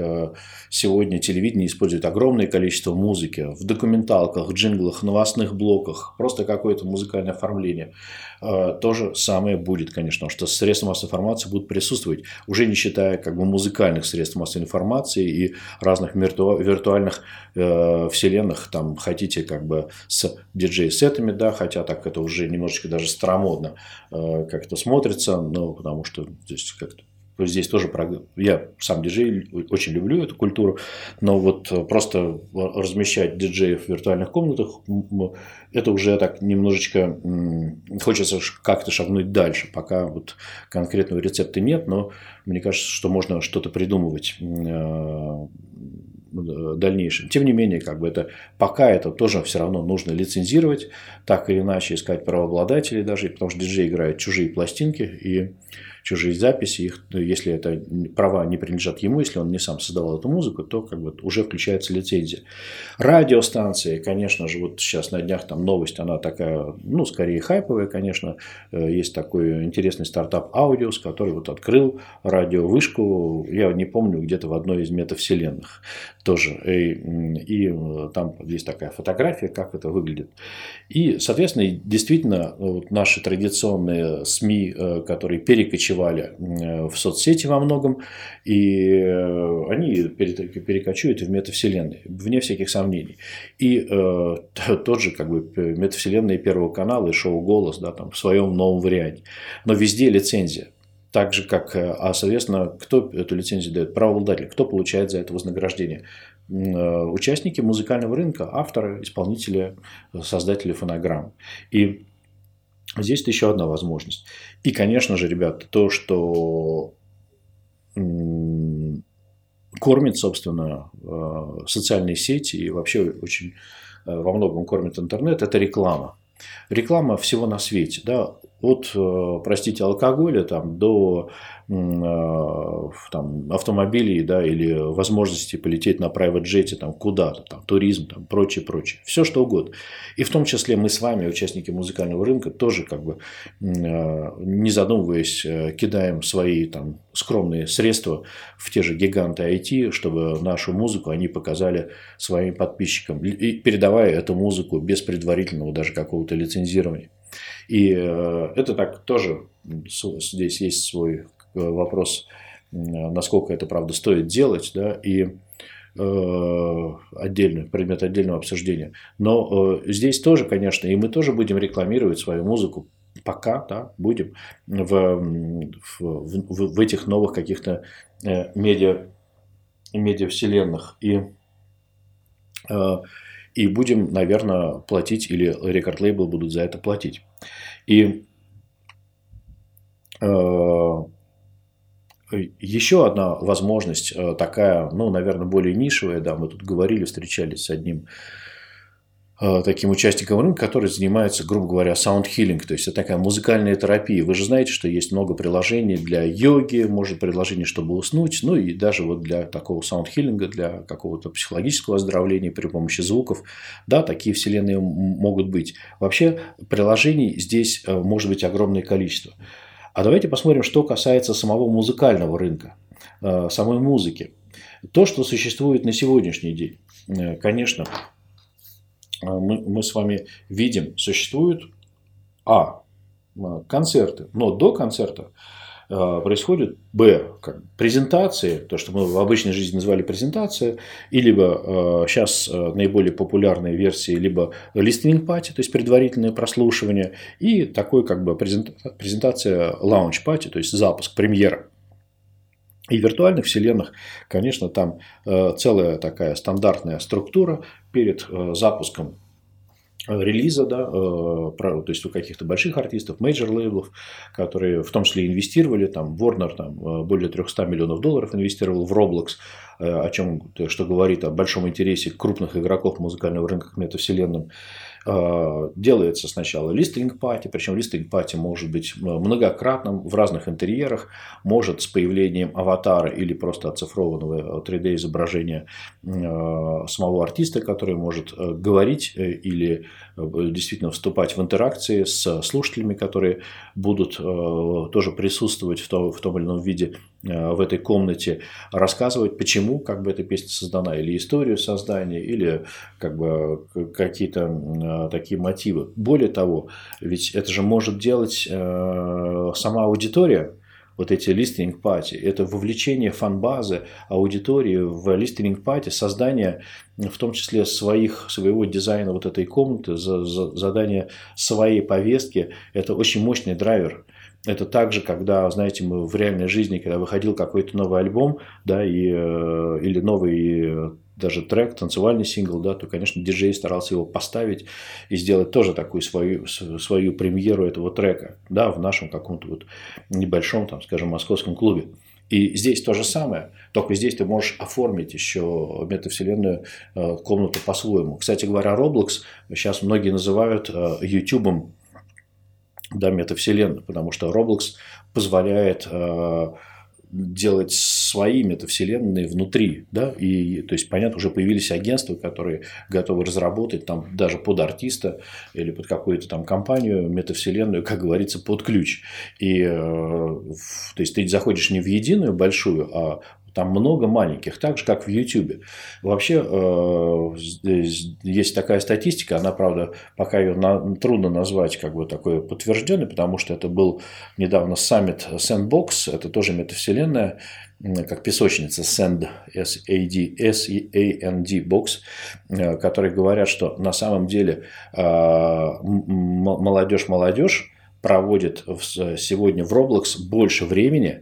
сегодня телевидение использует огромное количество музыки в документалках, джинглах, новостных блоках, просто какое-то музыкальное оформление. То же самое будет, конечно, что средства массовой информации будут присутствовать, уже не считая как бы музыкальных средств массовой информации и разных виртуальных вселенных, там, хотите как бы с диджей-сетами, да, хотя так это уже немножечко даже старомодно как-то смотрится, но потому что здесь как-то То есть здесь тоже я сам диджей, очень люблю эту культуру, но вот просто размещать диджеев в виртуальных комнатах, это уже так немножечко хочется как-то шагнуть дальше. Пока вот конкретного рецепта нет, но мне кажется, что можно что-то придумывать в дальнейшем. Тем не менее, как бы это, пока это тоже все равно нужно лицензировать, так или иначе искать правообладателей даже, потому что диджей играет чужие пластинки и чужие записи, их, если это права не принадлежат ему, если он не сам создавал эту музыку, то как бы уже включается лицензия. Радиостанции, конечно же, вот сейчас на днях там новость, она такая, ну, скорее хайповая, конечно. Есть такой интересный стартап Audios, который вот открыл радиовышку, я не помню, где-то в одной из метавселенных тоже. И там есть такая фотография, как это выглядит. И, соответственно, действительно, вот наши традиционные СМИ, которые перекочевали в соцсети во многом, и они перекочуют в метавселенные, вне всяких сомнений. И тот же как бы метавселенная Первого канала и шоу «Голос», да, там, в своем новом варианте. Но везде лицензия. Так же, как, соответственно, кто эту лицензию дает? Правообладатель. Кто получает за это вознаграждение? Участники музыкального рынка, авторы, исполнители, создатели фонограмм. И здесь еще одна возможность. И, конечно же, ребята, то, что кормит, собственно, социальные сети и вообще очень во многом кормит интернет, это реклама. Реклама всего на свете, да, от, простите, алкоголя там, до там, автомобилей, да, или возможности полететь на прайвет-джете там, куда-то, там, туризм, там, прочее, прочее. Все что угодно. И в том числе мы с вами, участники музыкального рынка, тоже как бы не задумываясь, кидаем свои там, скромные средства в те же гиганты IT, чтобы нашу музыку они показали своим подписчикам, передавая эту музыку без предварительного даже какого-то лицензирования. И это так тоже, здесь есть свой вопрос, насколько это, правда, стоит делать, да, и отдельный предмет отдельного обсуждения. Но здесь тоже, конечно, и мы тоже будем рекламировать свою музыку, пока, да, будем в этих новых каких-то медиавселенных. И будем, наверное, платить, или рекорд-лейблы будут за это платить. И еще одна возможность, такая, ну, наверное, более нишевая, да, мы тут говорили, встречались с одним таким участником рынка, который занимается, грубо говоря, саунд-хилинг, то есть это такая музыкальная терапия. Вы же знаете, что есть много приложений для йоги, может, приложение, чтобы уснуть, ну и даже вот для такого саунд-хилинга, для какого-то психологического оздоровления при помощи звуков, да, такие вселенные могут быть. Вообще приложений здесь может быть огромное количество. А давайте посмотрим, что касается самого музыкального рынка, самой музыки. То, что существует на сегодняшний день, конечно, мы с вами видим, существуют концерты, но до концерта происходит презентации, то, что мы в обычной жизни называли презентация, и либо сейчас наиболее популярные версии, либо листинг-пати, то есть предварительное прослушивание, и такой как бы презентация лаунч-пати, то есть запуск, премьера. И в виртуальных вселенных, конечно, там целая такая стандартная структура перед запуском релиза, да, то есть у каких-то больших артистов, мейджор-лейблов, которые в том числе инвестировали, там Warner там, более 300 миллионов долларов инвестировал в Roblox, о чем, что говорит о большом интересе крупных игроков музыкального рынка к метавселенным. Делается сначала листинг-пати, причем листинг-пати может быть многократным, в разных интерьерах, может с появлением аватара или просто оцифрованного 3D-изображения самого артиста, который может говорить или действительно вступать в интеракции с слушателями, которые будут тоже присутствовать в том или ином виде в этой комнате, рассказывать, почему как бы эта песня создана, или историю создания, или как бы какие-то такие мотивы. Более того, ведь это же может делать сама аудитория. Вот эти листинг-пати, это вовлечение фан-базы, аудитории в листинг-пати, создание в том числе своего дизайна вот этой комнаты, задание своей повестки, это очень мощный драйвер. Это также, когда, знаете, мы в реальной жизни, когда выходил какой-то новый альбом, да, или новый даже трек, танцевальный сингл, да, то, конечно, диджей старался его поставить и сделать тоже такую свою премьеру этого трека, да, в нашем каком-то вот небольшом, там, скажем, московском клубе. И здесь то же самое, только здесь ты можешь оформить еще метавселенную комнату по-своему. Кстати говоря, Roblox сейчас многие называют YouTube-ом, да, метавселенную, потому что Roblox позволяет делать свои метавселенные внутри, да, и, то есть, понятно, уже появились агентства, которые готовы разработать там даже под артиста или под какую-то там компанию метавселенную, как говорится, под ключ. И, то есть, ты заходишь не в единую большую, а там много маленьких, так же, как в YouTube. Вообще, есть такая статистика, она, правда, пока ее трудно назвать как бы такой подтвержденной, потому что это был недавно саммит Sandbox, это тоже метавселенная, как песочница Sand, S-A-N-D, Box, которые говорят, что на самом деле молодежь проводит сегодня в Roblox больше времени,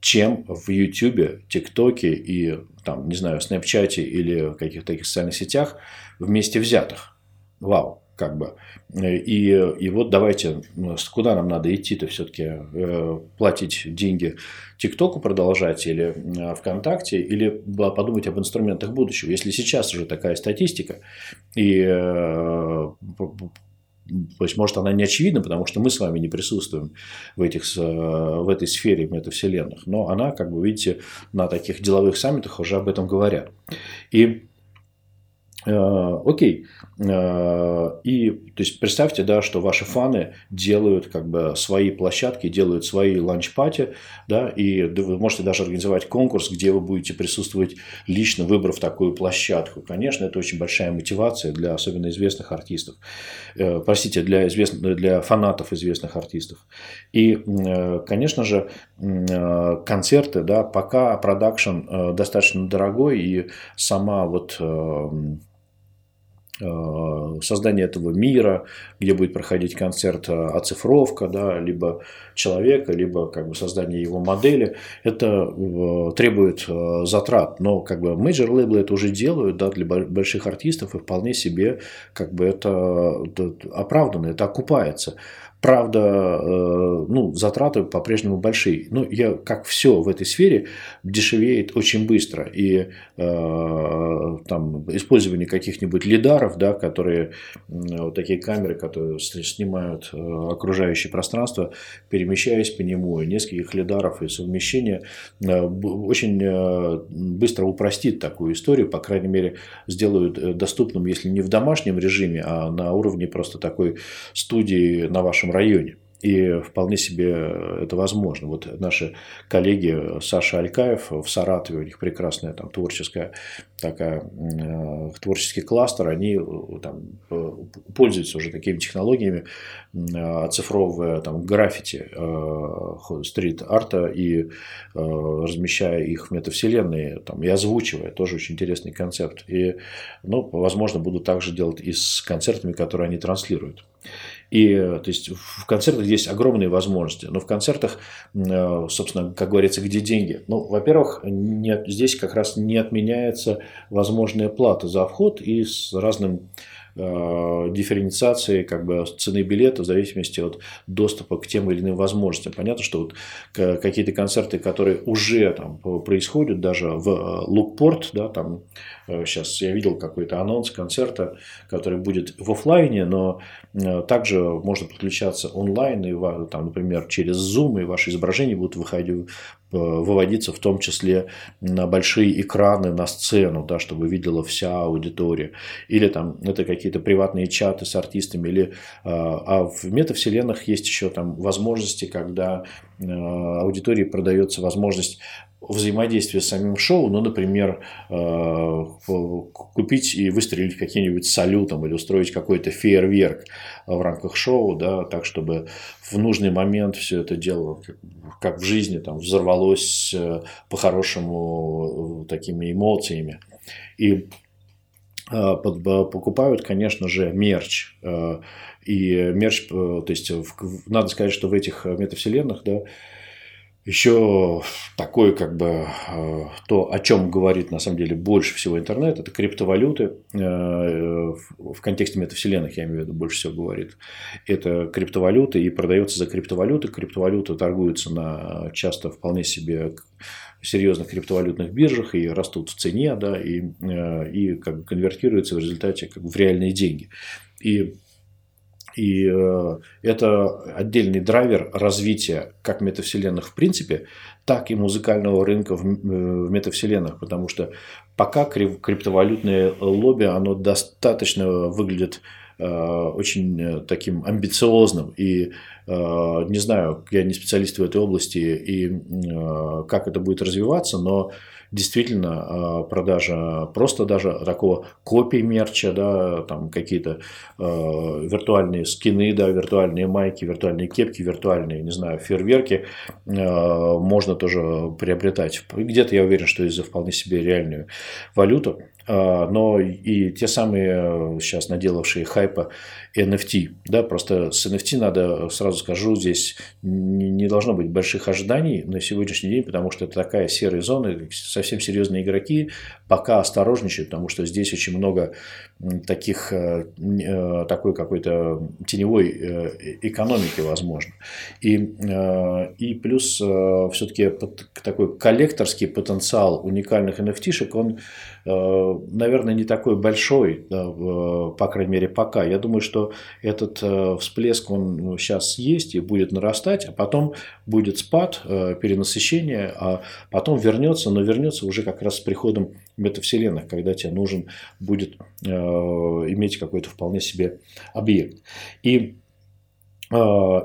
чем в Ютубе, ТикТоке и, там, не знаю, Снэпчате или каких-то таких социальных сетях вместе взятых. Вау, как бы. И вот давайте, куда нам надо идти-то все-таки? Платить деньги ТикТоку продолжать или ВКонтакте? Или подумать об инструментах будущего? Если сейчас уже такая статистика, и... То есть, может, она не очевидна, потому что мы с вами не присутствуем в этой сфере метавселенных. Но она, как вы видите, на таких деловых саммитах уже об этом говорят. И окей. И, то есть, представьте, да, что ваши фаны делают как бы свои площадки, делают свои ланч-пати, да, и вы можете даже организовать конкурс, где вы будете присутствовать лично, выбрав такую площадку. Конечно, это очень большая мотивация для особенно известных артистов. Простите, для фанатов известных артистов. И, конечно же, концерты, да, пока продакшн достаточно дорогой, и сама вот... создание этого мира, где будет проходить концерт, оцифровка, да, либо человека, либо как бы создание его модели, это требует затрат. Но как бы мейджор-лейблы это уже делают, да, для больших артистов, и вполне себе как бы это оправдано, это окупается. Правда, ну, затраты по-прежнему большие. Но как все в этой сфере дешевеет очень быстро. И там, использование каких-нибудь лидаров, да, которые вот такие камеры, которые снимают окружающее пространство, перемещаясь по нему, и нескольких лидаров и совмещение очень быстро упростит такую историю. По крайней мере, сделают доступным, если не в домашнем режиме, а на уровне просто такой студии на вашем районе. И вполне себе это возможно. Вот наши коллеги Саша Алькаев в Саратове, у них прекрасная там творческий кластер, они там пользуются уже такими технологиями, оцифровывая там граффити стрит-арта и размещая их в метавселенной, там, и озвучивая. Тоже очень интересный концепт. И, ну, возможно, будут также делать и с концертами, которые они транслируют. И, то есть, в концертах есть огромные возможности. Но в концертах, собственно, как говорится, где деньги? Ну, во-первых, здесь как раз не отменяется возможная плата за вход и с разным дифференциацией как бы цены билета в зависимости от доступа к тем или иным возможностям. Понятно, что вот какие-то концерты, которые уже там происходят, даже в Lookport, да, там сейчас я видел какой-то анонс концерта, который будет в офлайне, но также можно подключаться онлайн, и, там, например, через Zoom, и ваши изображения будут выводиться в том числе на большие экраны, на сцену, да, чтобы видела вся аудитория. Или там это какие-то приватные чаты с артистами. Или, а в метавселенных есть еще там возможности, когда аудитории продается возможность взаимодействие с самим шоу, ну, например, купить и выстрелить каким-нибудь салютом или устроить какой-то фейерверк в рамках шоу, да, так, чтобы в нужный момент все это дело, как в жизни, там, взорвалось по-хорошему такими эмоциями. И покупают, конечно же, мерч. И мерч, то есть, надо сказать, что в этих метавселенных, да, еще такое, как бы, то, о чем говорит, на самом деле, больше всего интернет, это криптовалюты. В контексте метавселенных, я имею в виду, больше всего говорит. Это криптовалюты, и продается за криптовалюты. Криптовалюты торгуются на часто вполне себе серьезных криптовалютных биржах и растут в цене, да, и как бы конвертируются в результате как бы в реальные деньги. И это отдельный драйвер развития как метавселенных в принципе, так и музыкального рынка в метавселенных. Потому что пока криптовалютное лобби, оно достаточно выглядит очень таким амбициозным. И не знаю, я не специалист в этой области, и как это будет развиваться, но действительно продажа просто даже такого копий мерча, да, там какие-то виртуальные скины, да, виртуальные майки, виртуальные кепки, виртуальные, не знаю, фейерверки можно тоже приобретать. Где-то я уверен, что из-за вполне себе реальную валюту. Но и те самые сейчас наделавшие хайпа NFT. Да, просто с NFT надо, сразу скажу, здесь не должно быть больших ожиданий на сегодняшний день, потому что это такая серая зона, совсем серьезные игроки пока осторожничают, потому что здесь очень много такой какой-то теневой экономики, возможно. И плюс все-таки такой коллекторский потенциал уникальных NFT-шек, он, наверное, не такой большой, да, по крайней мере, пока. Я думаю, что этот всплеск, он сейчас есть и будет нарастать, а потом будет спад, перенасыщение, а потом вернется, но вернется уже как раз с приходом метавселенных, когда тебе нужен будет иметь какой-то вполне себе объект.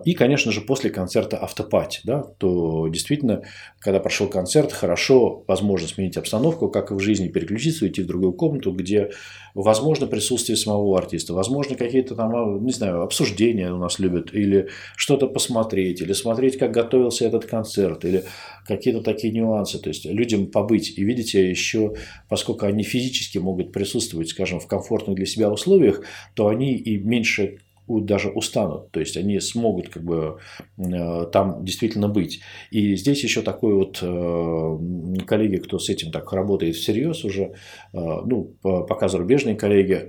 И, конечно же, после концерта автопати, да, то действительно, когда прошел концерт, хорошо, возможно, сменить обстановку, как и в жизни, переключиться, уйти в другую комнату, где возможно присутствие самого артиста, возможно, какие-то там, не знаю, обсуждения у нас любят, или что-то посмотреть, или смотреть, как готовился этот концерт, или какие-то такие нюансы, то есть людям побыть. И видите, еще, поскольку они физически могут присутствовать, скажем, в комфортных для себя условиях, то они и меньше даже устанут, то есть они смогут как бы там действительно быть. И здесь еще такой вот, коллеги, кто с этим так работает всерьез уже, ну, пока зарубежные коллеги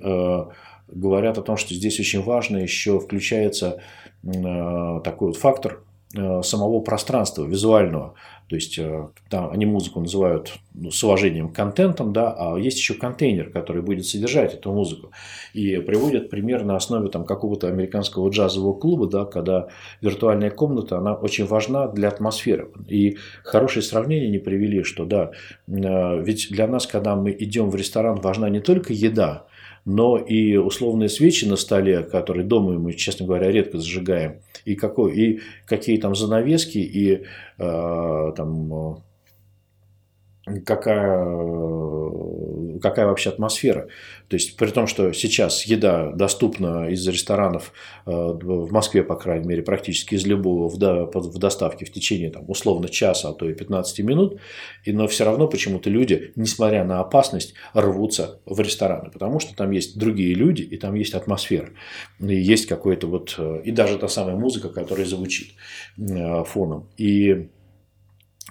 говорят о том, что здесь очень важно еще включается такой вот фактор самого пространства визуального. То есть, там они музыку называют, ну, с уважением контентом, да, а есть еще контейнер, который будет содержать эту музыку. И приводят пример на основе там какого-то американского джазового клуба, да, когда виртуальная комната, она очень важна для атмосферы. И хорошие сравнения не привели, что да, ведь для нас, когда мы идем в ресторан, важна не только еда, но и условные свечи на столе, которые дома мы, честно говоря, редко зажигаем, и какие там занавески, и там, какая вообще атмосфера. То есть, при том, что сейчас еда доступна из ресторанов в Москве, по крайней мере, практически из любого в доставке в течение там, условно часа, а то и 15 минут, но все равно почему-то люди, несмотря на опасность, рвутся в рестораны, потому что там есть другие люди, и там есть атмосфера, и есть какой-то вот, и даже та самая музыка, которая звучит фоном.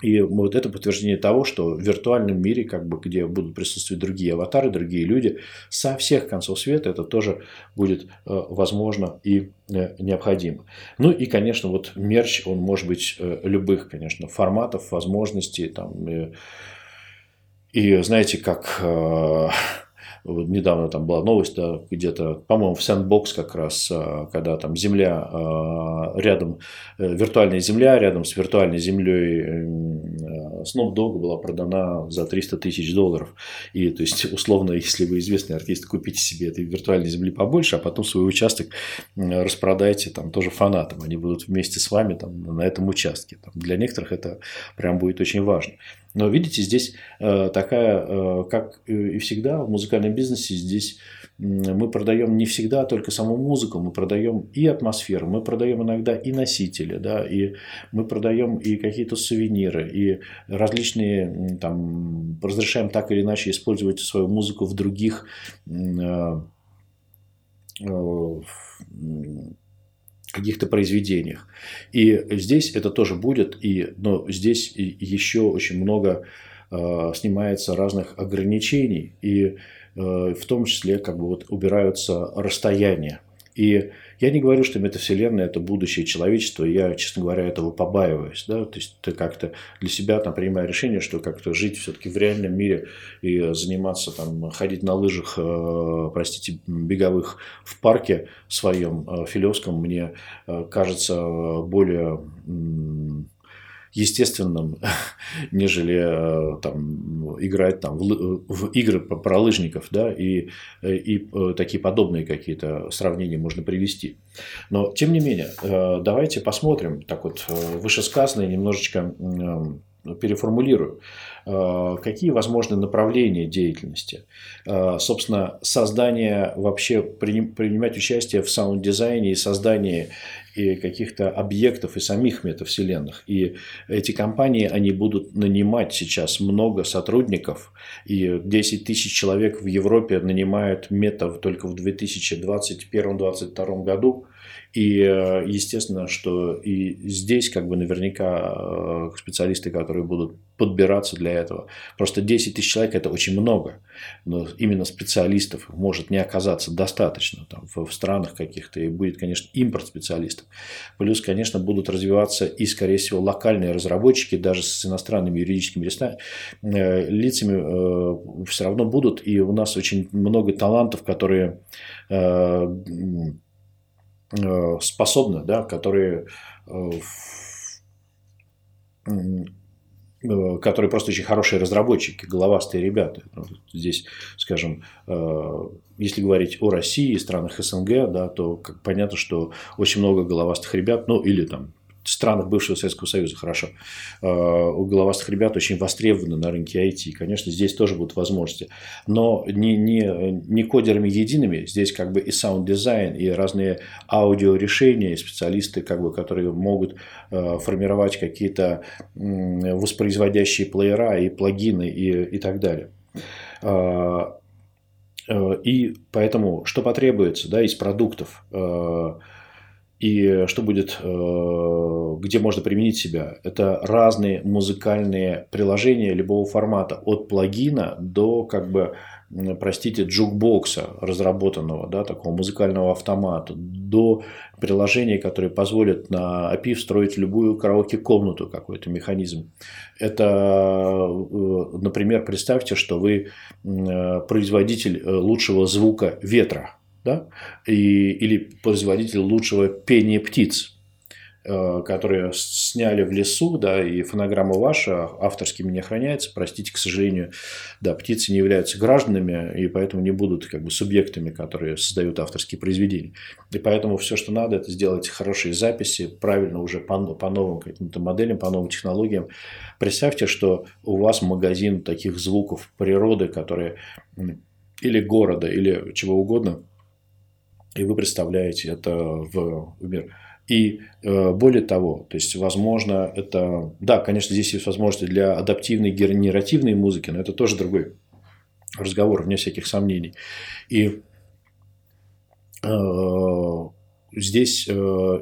И вот это подтверждение того, что в виртуальном мире, как бы, где будут присутствовать другие аватары, другие люди, со всех концов света это тоже будет возможно и необходимо. Ну и, конечно, вот мерч, он может быть любых, конечно, форматов, возможностей. Там, и знаете, как... Вот недавно там была новость, да, где-то, по-моему, в Sandbox как раз, когда там земля рядом, виртуальная земля рядом с виртуальной землей Snoop Dogg была продана за $300 тысяч. И то есть, условно, если вы известный артист, купите себе этой виртуальной земли побольше, а потом свой участок распродайте там тоже фанатам. Они будут вместе с вами там, на этом участке. Там, для некоторых это прям будет очень важно. Но видите, здесь такая, как и всегда в музыкальном бизнесе, здесь мы продаем не всегда только саму музыку, мы продаем и атмосферу, мы продаем иногда и носители, да, и мы продаем и какие-то сувениры, и различные, там, разрешаем так или иначе использовать свою музыку в других каких-то произведениях. И здесь это тоже будет, но здесь еще очень много снимается разных ограничений, и в том числе как бы вот убираются расстояния. И я не говорю, что метавселенная – это будущее человечества, я, честно говоря, этого побаиваюсь. Да? То есть, ты как-то для себя там, принимая решение, что как-то жить все-таки в реальном мире и заниматься, там, ходить на лыжах, простите, беговых в парке своем филевском, мне кажется более естественным, нежели там, играть там, в игры про лыжников, да, и такие подобные какие-то сравнения можно привести. Но, тем не менее, давайте посмотрим, так вот, вышесказанное немножечко переформулирую, какие возможны направления деятельности. Собственно, создание, вообще принимать участие в саунд-дизайне и создании каких-то объектов и самих метавселенных. И эти компании, они будут нанимать сейчас много сотрудников. И 10 тысяч человек в Европе нанимают мета только в 2021-2022 году. И естественно, что и здесь как бы наверняка специалисты, которые будут подбираться для этого. Просто 10 тысяч человек – это очень много. Но именно специалистов может не оказаться достаточно там, в странах каких-то. И будет, конечно, импорт специалистов. Плюс, конечно, будут развиваться и, скорее всего, локальные разработчики, даже с иностранными юридическими лицами все равно будут. И у нас очень много талантов, которые способны, да, которые просто очень хорошие разработчики, головастые ребята. Здесь, скажем, если говорить о России и странах СНГ, да, то как понятно, что очень много головастых ребят, ну или там в странах бывшего Советского Союза, хорошо, у головастых ребят очень востребованы на рынке IT. Конечно, здесь тоже будут возможности. Но не кодерами едиными. Здесь как бы и саунд-дизайн, и разные аудиорешения, и специалисты, как бы, которые могут формировать какие-то воспроизводящие плеера, и плагины, и так далее. И поэтому, что потребуется, да, из продуктов? И что будет, где можно применить себя? Это разные музыкальные приложения любого формата. От плагина до, как бы, простите, джукбокса разработанного, да, такого музыкального автомата, до приложений, которые позволят на API встроить в любую караоке-комнату какой-то механизм. Это, например, представьте, что вы производитель лучшего звука ветра. Да? Или производитель лучшего пения птиц, которые сняли в лесу, да, и фонограмма ваша авторскими не охраняется. Простите, к сожалению, да, птицы не являются гражданами, и поэтому не будут как бы субъектами, которые создают авторские произведения. И поэтому все, что надо, это сделать хорошие записи, правильно уже по новым каким-то моделям, по новым технологиям. Представьте, что у вас магазин таких звуков природы, которые или города, или чего угодно, и вы представляете это в мир. И более того, то есть, возможно, это... Да, конечно, здесь есть возможности для адаптивной, генеративной музыки, но это тоже другой разговор, вне всяких сомнений. И здесь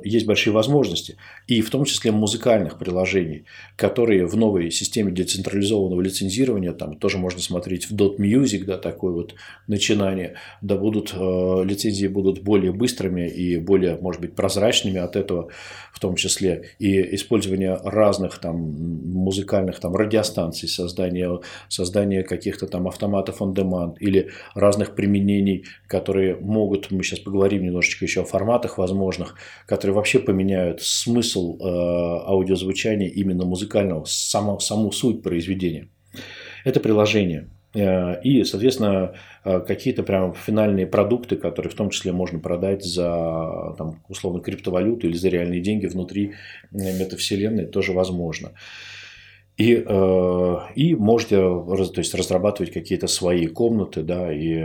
есть большие возможности. И в том числе музыкальных приложений, которые в новой системе децентрализованного лицензирования, там тоже можно смотреть в .music, да, такое вот начинание, да, будут, лицензии будут более быстрыми и более, может быть, прозрачными от этого, в том числе и использование разных там музыкальных там радиостанций, создание каких-то там автоматов on demand или разных применений, которые могут, мы сейчас поговорим немножечко еще о форматах возможных, которые вообще поменяют смысл аудиозвучания именно музыкального, саму суть произведения. Это приложение. И, соответственно, какие-то прям финальные продукты, которые в том числе можно продать за там, условно криптовалюту или за реальные деньги внутри метавселенной, тоже возможно. И можете, то есть, разрабатывать какие-то свои комнаты, да, и,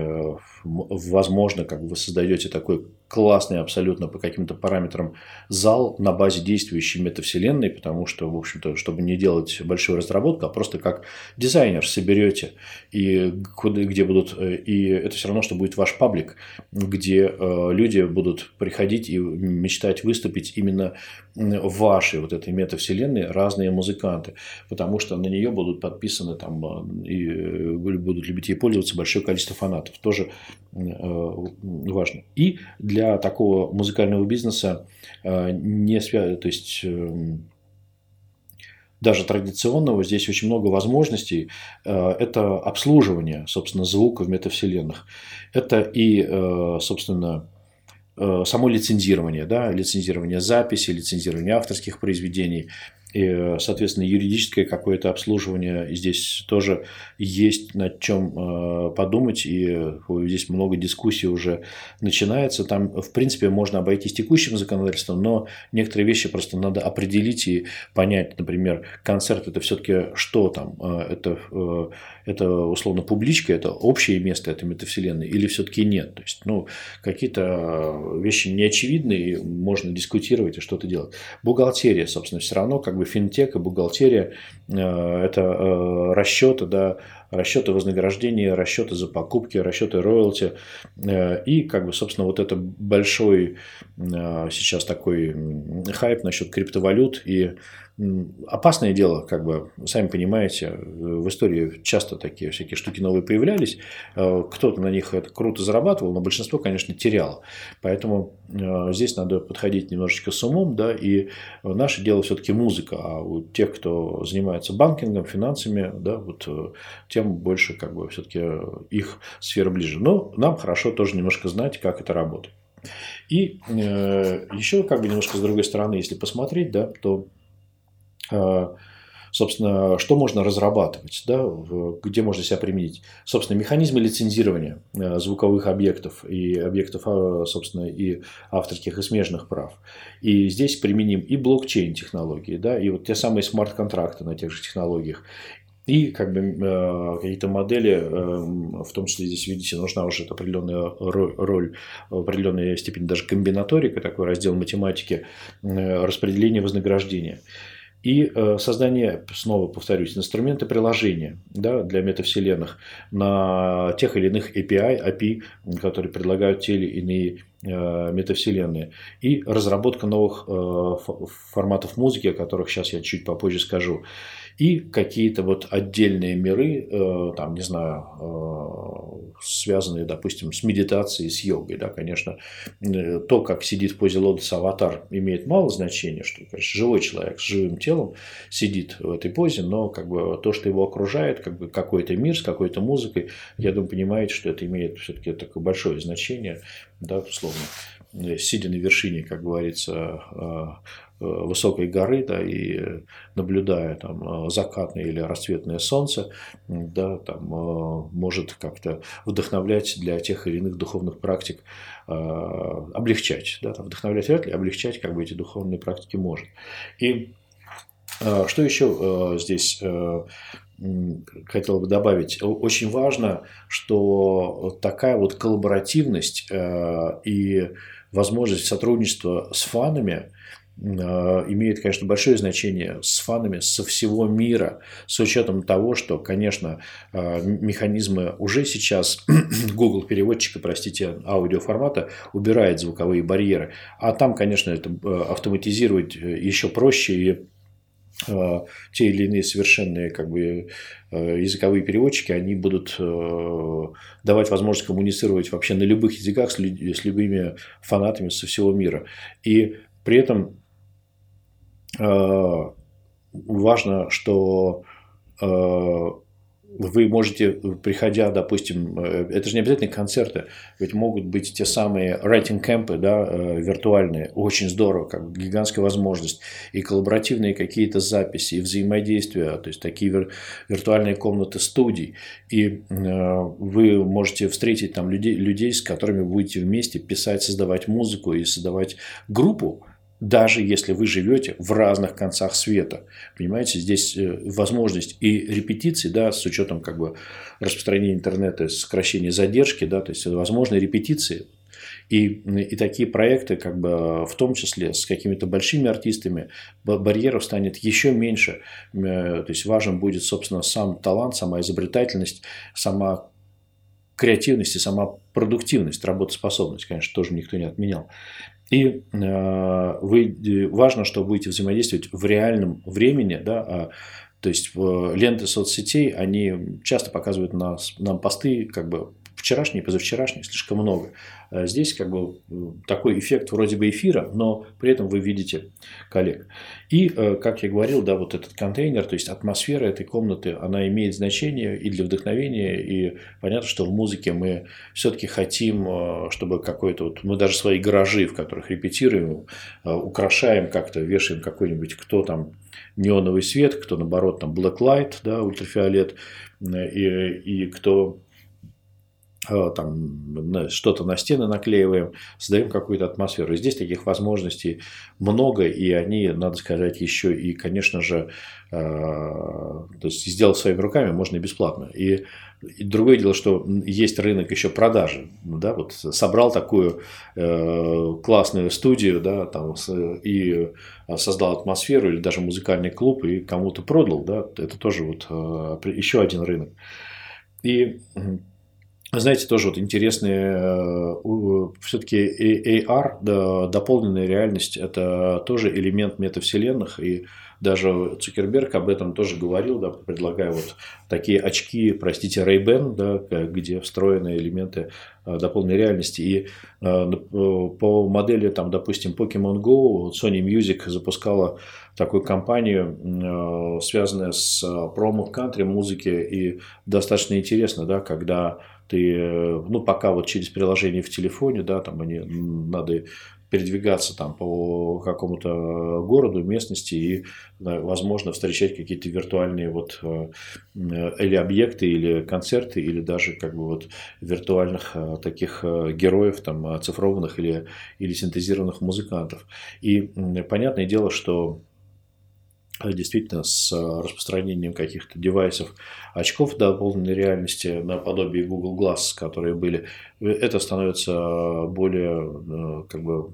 возможно, как бы вы создаете такой классный абсолютно по каким-то параметрам зал на базе действующей метавселенной, потому что, в общем-то, чтобы не делать большую разработку, а просто как дизайнер соберете, и где будут, и это все равно, что будет ваш паблик, где люди будут приходить и мечтать выступить именно в вашей вот этой метавселенной разные музыканты, потому что на нее будут подписаны там, и будут любить ей пользоваться большое количество фанатов. Тоже важно. И для такого музыкального бизнеса не связано, то есть даже традиционного, здесь очень много возможностей. Это обслуживание, собственно, звука в метавселенных. Это и, собственно, само лицензирование, да? Лицензирование записи, лицензирование авторских произведений. И, соответственно, юридическое какое-то обслуживание. Здесь тоже есть над чем подумать. И здесь много дискуссий уже начинается. Там, в принципе, можно обойтись текущим законодательством, но некоторые вещи просто надо определить и понять. Например, концерт – это все-таки что там? Это условно публичка, это общее место этой метавселенной или все-таки нет? То есть, ну, какие-то вещи неочевидные, можно дискутировать и что-то делать. Бухгалтерия, собственно, все равно как бы финтек и бухгалтерия – это расчеты, да, расчеты вознаграждения, расчеты за покупки, расчеты роялти. И, как бы, собственно, вот это большой сейчас такой хайп насчет криптовалют. И опасное дело, как бы, сами понимаете, в истории часто такие всякие штуки новые появлялись. Кто-то на них это круто зарабатывал, но большинство, конечно, теряло. Поэтому здесь надо подходить немножечко с умом, да, и наше дело все-таки музыка. А у тех, кто занимается банкингом, финансами, да, вот, тем больше, как бы, все-таки их сфера ближе. Но нам хорошо тоже немножко знать, как это работает. И еще, как бы, немножко с другой стороны, если посмотреть, да, то, собственно, что можно разрабатывать, да, где можно себя применить. Собственно, механизмы лицензирования звуковых объектов и объектов, собственно, и авторских и смежных прав. И здесь применим и блокчейн-технологии, да, и вот те самые смарт-контракты на тех же технологиях. И, как бы, какие-то модели, в том числе здесь, видите, нужна уже определенная роль, определенная степень даже комбинаторика, такой раздел математики, распределение вознаграждения. И создание, снова повторюсь, инструмента приложения, да, для метавселенных на тех или иных API, которые предлагают те или иные метавселенные. И разработка новых форматов музыки, о которых сейчас я чуть попозже скажу. И какие-то вот отдельные миры, там, не знаю, связанные, допустим, с медитацией, с йогой. Да, конечно, то, как сидит в позе лотоса аватар, имеет мало значения, что, конечно, живой человек с живым телом сидит в этой позе, но, как бы, то, что его окружает, как бы, какой-то мир с какой-то музыкой, я думаю, понимаете, что это имеет все-таки такое большое значение, да, условно, сидя на вершине, как говорится, высокой горы, да, и наблюдая там закатное или расцветное солнце, да, там, может как-то вдохновлять для тех или иных духовных практик, облегчать, да, там, вдохновлять вряд ли, облегчать, как бы, эти духовные практики может. И что еще здесь хотел бы добавить? Очень важно, что такая вот коллаборативность и возможность сотрудничества с фанами имеет, конечно, большое значение, с фанами со всего мира, с учетом того, что, конечно, механизмы уже сейчас Google переводчика, простите, аудиоформата убирает звуковые барьеры, а там, конечно, это автоматизировать еще проще, и те или иные совершенные, как бы, языковые переводчики, они будут давать возможность коммуницировать вообще на любых языках с любыми фанатами со всего мира. И при этом важно, что вы можете, приходя, допустим, это же не обязательно концерты, ведь могут быть те самые райтинг-кэмпы, да, виртуальные, очень здорово, как бы, гигантская возможность, и коллаборативные какие-то записи, и взаимодействия, то есть такие виртуальные комнаты студий, и вы можете встретить там людей, с которыми будете вместе писать, создавать музыку и создавать группу, даже если вы живете в разных концах света. Понимаете, здесь возможность и репетиции, да, с учетом как бы распространения интернета, сокращения задержки, да, то есть возможны репетиции. И такие проекты, как бы, в том числе с какими-то большими артистами, барьеров станет еще меньше. То есть важен будет, собственно, сам талант, сама изобретательность, сама креативность и сама продуктивность, работоспособность, конечно, тоже никто не отменял. И важно, что будете взаимодействовать в реальном времени, да, то есть ленты соцсетей, они часто показывают нам посты, как бы, вчерашние, позавчерашние, слишком много. Здесь как бы такой эффект вроде бы эфира, но при этом вы видите коллег. И, как я говорил, да, вот этот контейнер, то есть атмосфера этой комнаты, она имеет значение и для вдохновения, и понятно, что в музыке мы все-таки хотим, чтобы какой-то, вот мы даже свои гаражи, в которых репетируем, украшаем как-то, вешаем какой-нибудь, кто там неоновый свет, кто наоборот там black light, да, ультрафиолет, и кто... там что-то на стены наклеиваем, создаем какую-то атмосферу. И здесь таких возможностей много, и они, надо сказать, еще и, конечно же, то есть сделать своими руками можно и бесплатно. И другое дело, что есть рынок еще продажи. Да? Вот собрал такую классную студию, да, там, и создал атмосферу, или даже музыкальный клуб, и кому-то продал. Да? Это тоже вот еще один рынок. И знаете, тоже вот интересные, все-таки AR, да, дополненная реальность, это тоже элемент метавселенных, и даже Цукерберг об этом тоже говорил, да, предлагая вот такие очки, простите, Ray-Ban, да, где встроены элементы дополненной реальности. И по модели, там, допустим, Покемон Go, Sony Music запускала такую компанию, связанную с промо в кантри музыки, и достаточно интересно, да, когда... пока вот через приложение в телефоне, да, там они, надо передвигаться там по какому-то городу, местности и, возможно, встречать какие-то виртуальные вот или объекты, или концерты, или даже как бы вот виртуальных таких героев, там, оцифрованных или синтезированных музыкантов. И понятное дело, что действительно с распространением каких-то девайсов, очков дополненной реальности наподобие Google Glass, которые были, это становится более, как бы,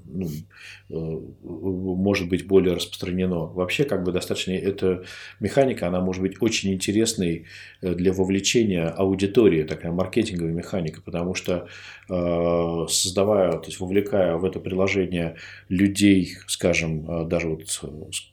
может быть, более распространено. Вообще, как бы, достаточно эта механика, она может быть очень интересной для вовлечения аудитории, такая маркетинговая механика, потому что создавая, то есть вовлекая в это приложение людей, скажем, даже вот,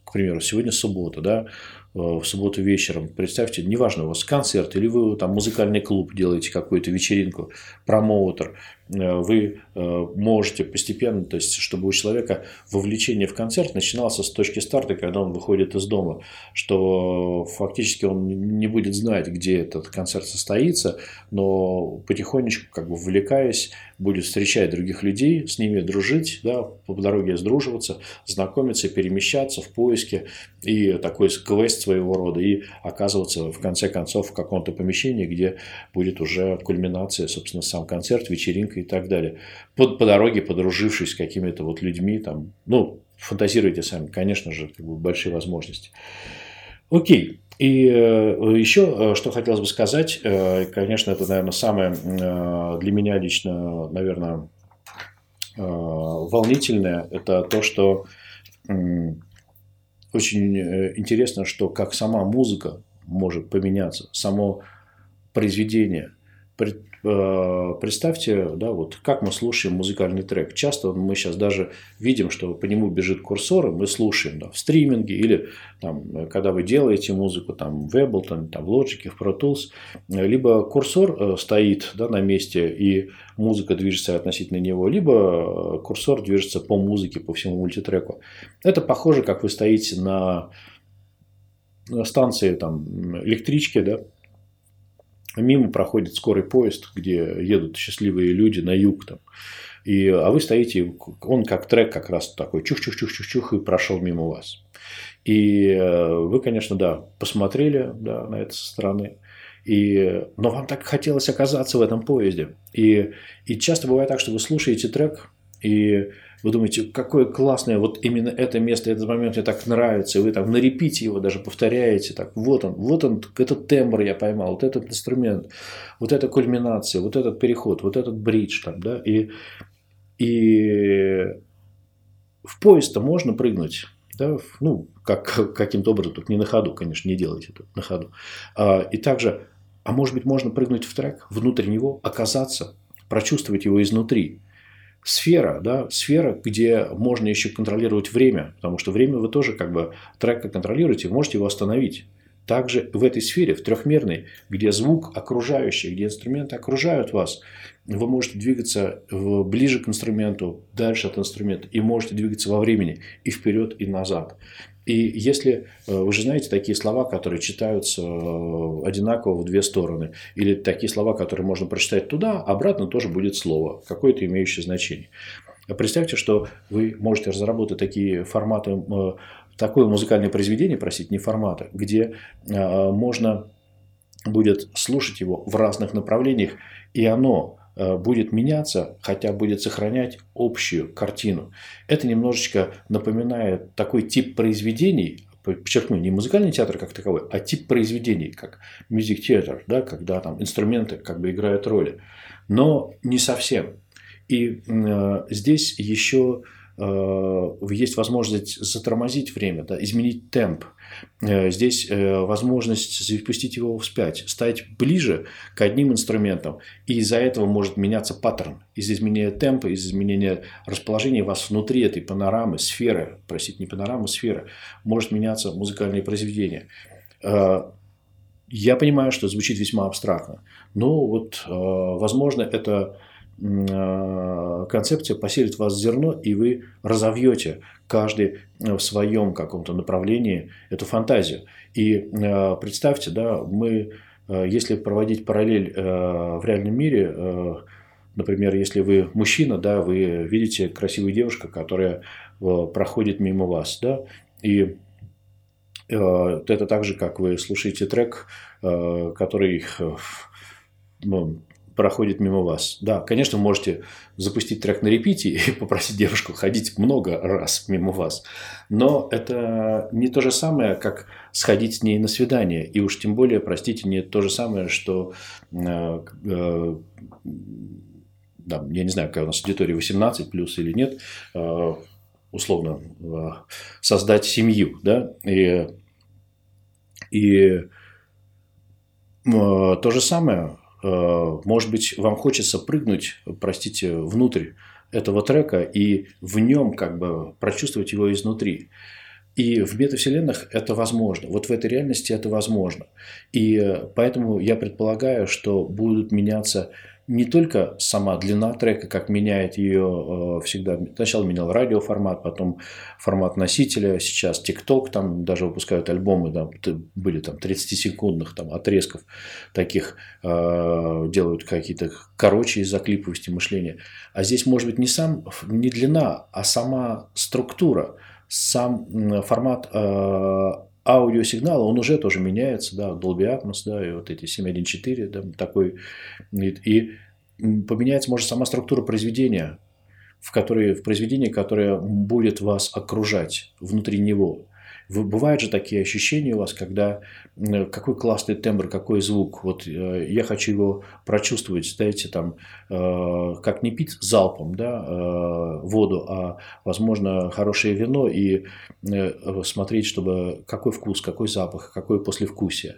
к примеру, сегодня суббота, да, в субботу вечером, представьте, неважно, у вас концерт, или вы там музыкальный клуб делаете, какую-то вечеринку, промоутер, вы можете постепенно, то есть, чтобы у человека вовлечение в концерт начиналось с точки старта, когда он выходит из дома, что фактически он не будет знать, где этот концерт состоится, но потихонечку, как бы вовлекаясь, будет встречать других людей, с ними дружить, да, по дороге сдруживаться, знакомиться, перемещаться в поиске, и такой квест своего рода, и оказываться в конце концов в каком-то помещении, где будет уже кульминация, собственно, сам концерт, вечеринка и так далее. По дороге подружившись с какими-то вот людьми, там, фантазируйте сами, конечно же, как бы большие возможности. Окей. И еще, что хотелось бы сказать, конечно, это, наверное, самое для меня лично, наверное, волнительное, это то, что очень интересно, что как сама музыка может поменяться, само произведение. Представьте, да, вот как мы слушаем музыкальный трек. Часто мы сейчас даже видим, что по нему бежит курсор, и мы слушаем, да, в стриминге или там, когда вы делаете музыку там, в Ableton, там, в Logic, в Pro Tools. Либо курсор стоит, да, на месте, и музыка движется относительно него, либо курсор движется по музыке, по всему мультитреку. Это похоже, как вы стоите на станции там, электрички, да, мимо проходит скорый поезд, где едут счастливые люди на юг. Там. А вы стоите, он как трек как раз такой чух-чух-чух-чух-чух и прошел мимо вас. И вы, конечно, да, посмотрели, да, на это со стороны. Но вам так хотелось оказаться в этом поезде. И часто бывает так, что вы слушаете трек, И вы думаете, какое классное, вот именно это место, этот момент мне так нравится, и вы там на репите его даже повторяете, так, вот он, этот тембр я поймал, вот этот инструмент, вот эта кульминация, вот этот переход, вот этот бридж там, да, и в поезд-то можно прыгнуть, да, ну, как, каким-то образом, тут не на ходу, конечно, не делайте тут на ходу, и также, а может быть, можно прыгнуть в трек, внутрь него оказаться, прочувствовать его изнутри. Сфера, да, сфера, где можно еще контролировать время, потому что время вы тоже как бы трека контролируете, можете его остановить. Также в этой сфере, в трехмерной, где звук окружающий, где инструменты окружают вас, вы можете двигаться ближе к инструменту, дальше от инструмента, и можете двигаться во времени и вперед, и назад. И если, вы же знаете, такие слова, которые читаются одинаково в две стороны, или такие слова, которые можно прочитать туда, обратно тоже будет слово, какое-то имеющее значение. Представьте, что вы можете разработать такие форматы, такое музыкальное произведение, простите, не форматы, где можно будет слушать его в разных направлениях, и оно будет меняться, хотя будет сохранять общую картину. Это немножечко напоминает такой тип произведений, подчеркну, не музыкальный театр как таковой, а тип произведений, как music theater, да, когда там инструменты как бы играют роли, но не совсем. И здесь еще есть возможность затормозить время, да, изменить темп. Здесь возможность запустить его вспять, стать ближе к одним инструментам. И из-за этого может меняться паттерн. Из-за изменения темпа, из-за изменения расположения вас внутри этой панорамы, сферы, простите, не панорамы, сферы, может меняться музыкальное произведение. Я понимаю, что звучит весьма абстрактно. Но вот, возможно, это концепция поселит в вас зерно, и вы разовьете каждый в своем каком-то направлении эту фантазию. И представьте, да, мы, если проводить параллель в реальном мире, например, если вы мужчина, да, вы видите красивую девушку, которая проходит мимо вас, да, и это так же, как вы слушаете трек, который проходит мимо вас. Да, конечно, можете запустить трек на репите и попросить девушку ходить много раз мимо вас. Но это не то же самое, как сходить с ней на свидание. И уж тем более, простите, не то же самое, что... да, я не знаю, какая у нас аудитория, 18 плюс или нет. Условно, создать семью. Да? И то же самое... Может быть, вам хочется прыгнуть, простите, внутрь этого трека и в нем как бы прочувствовать его изнутри. И в бета-вселенных это возможно. Вот в этой реальности это возможно. И поэтому я предполагаю, что будут меняться не только сама длина трека, как меняет ее всегда. Сначала менял радиоформат, потом формат носителя. Сейчас TikTok, там даже выпускают альбомы, там, были там 30-секундных там, отрезков таких, делают какие-то короче из-за клиповости мышления. А здесь, может быть, не длина, а сама структура, сам формат аудиосигнала, он уже тоже меняется, да, Dolby Atmos, да, и вот эти 7.1.4, да, такой, и поменяется, может, сама структура произведения, в произведении, которое будет вас окружать внутри него. Бывают же такие ощущения у вас, когда какой классный тембр, какой звук, вот я хочу его прочувствовать, знаете, там, как не пить залпом, да, воду, а, возможно, хорошее вино и смотреть, чтобы какой вкус, какой запах, какое послевкусие.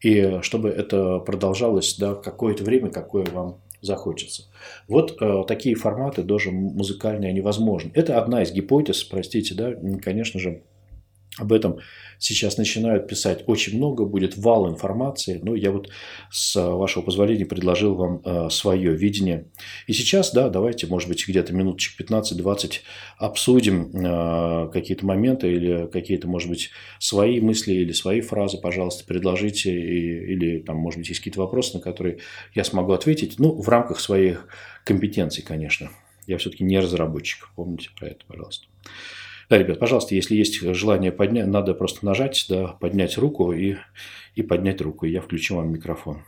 И чтобы это продолжалось, да, какое-то время, какое вам захочется. Вот такие форматы даже музыкальные, они возможны. Это одна из гипотез, простите, да, конечно же. Об этом сейчас начинают писать очень много, будет вал информации, но я вот с вашего позволения предложил вам свое видение. И сейчас, да, давайте, может быть, где-то минуточек 15-20 обсудим какие-то моменты или какие-то, может быть, свои мысли или свои фразы, пожалуйста, предложите, или там, может быть, есть какие-то вопросы, на которые я смогу ответить, ну, в рамках своих компетенций, конечно. Я все-таки не разработчик, помните про это, пожалуйста. Да, ребят, пожалуйста, если есть желание поднять, надо просто нажать, да, поднять руку и поднять руку. И я включу вам микрофон.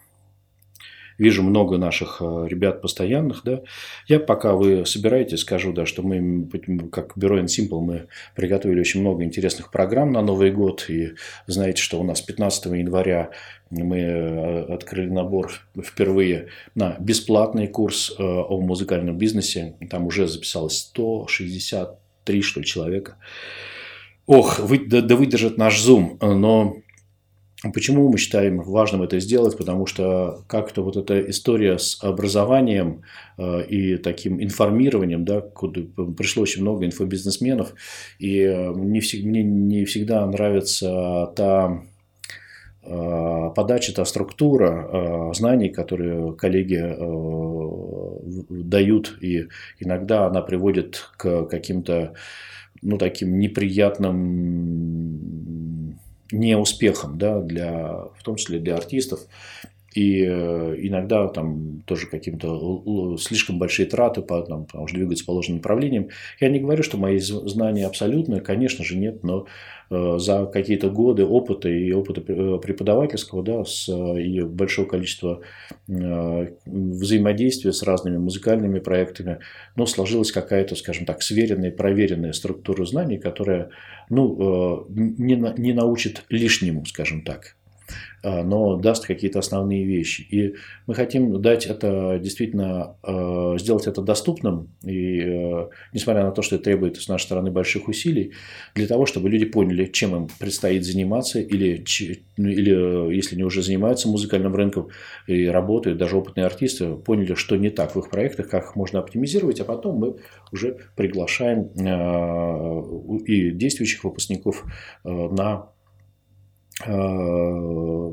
вижу много наших ребят постоянных, да. Я, пока вы собираетесь, скажу, да, что мы, как бюро Insimple, мы приготовили очень много интересных программ на Новый год. И знаете, что у нас 15 января мы открыли набор впервые на бесплатный курс о музыкальном бизнесе. Там уже записалось 163, что ли, человека. Ох, да выдержит наш Zoom, но... Почему мы считаем важным это сделать? Потому что как-то вот эта история с образованием и таким информированием, да, куда пришло очень много инфобизнесменов, и мне не всегда нравится та подача, та структура знаний, которые коллеги дают, и иногда она приводит к каким-то, ну, таким неприятным... неуспехом, да, в том числе для артистов. И иногда там тоже каким-то слишком большие траты, потому что двигаются по ложным направлениям. Я не говорю, что мои знания абсолютные, конечно же, нет, но за какие-то годы опыта и опыта преподавательского, да, и большого количества взаимодействия с разными музыкальными проектами, но сложилась какая-то, скажем так, сверенная, проверенная структура знаний, которая, ну, не научит лишнему, скажем так, но даст какие-то основные вещи. И мы хотим дать это, действительно сделать это доступным, и несмотря на то, что это требует с нашей стороны больших усилий, для того, чтобы люди поняли, чем им предстоит заниматься, или если они уже занимаются музыкальным рынком и работают, даже опытные артисты поняли, что не так в их проектах, как их можно оптимизировать, а потом мы уже приглашаем и действующих выпускников на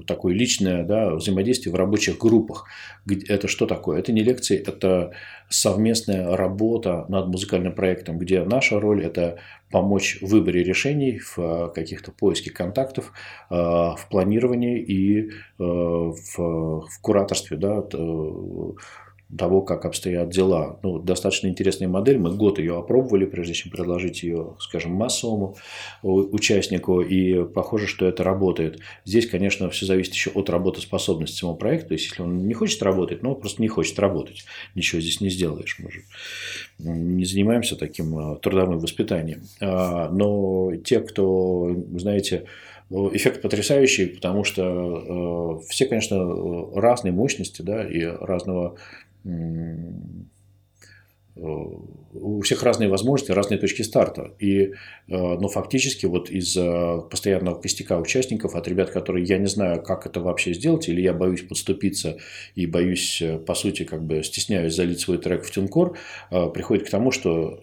такое личное, да, взаимодействие в рабочих группах. Это что такое? Это не лекции, это совместная работа над музыкальным проектом, где наша роль – это помочь в выборе решений, в каких-то поиске контактов, в планировании и в кураторстве, да, того, как обстоят дела. Ну, достаточно интересная модель. Мы год ее опробовали, прежде чем предложить ее, скажем, массовому участнику. И похоже, что это работает. Здесь, конечно, все зависит еще от работоспособности самого проекта. То есть, если он не хочет работать, ну, он просто не хочет работать. Ничего здесь не сделаешь. Мы же не занимаемся таким трудовым воспитанием. Но те, кто, знаете... Эффект потрясающий, потому что все, конечно, разные мощности, да, и у всех разные возможности, разные точки старта. Но фактически вот из постоянного костяка участников, от ребят, которые я не знаю, как это вообще сделать, или я боюсь подступиться и боюсь, по сути, как бы стесняюсь залить свой трек в TuneCore, приходит к тому, что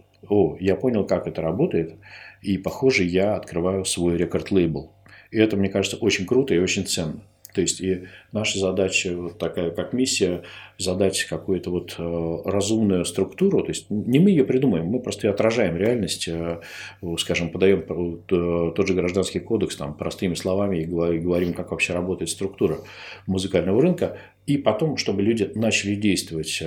я понял, как это работает, и, похоже, я открываю свой рекорд-лейбл. И это, мне кажется, очень круто и очень ценно. То есть, и наша задача, вот такая как миссия, задать какую-то вот разумную структуру. То есть, не мы ее придумаем, мы просто отражаем реальность. Скажем, подаем тот же гражданский кодекс там, простыми словами и говорим, как вообще работает структура музыкального рынка. И потом, чтобы люди начали действовать.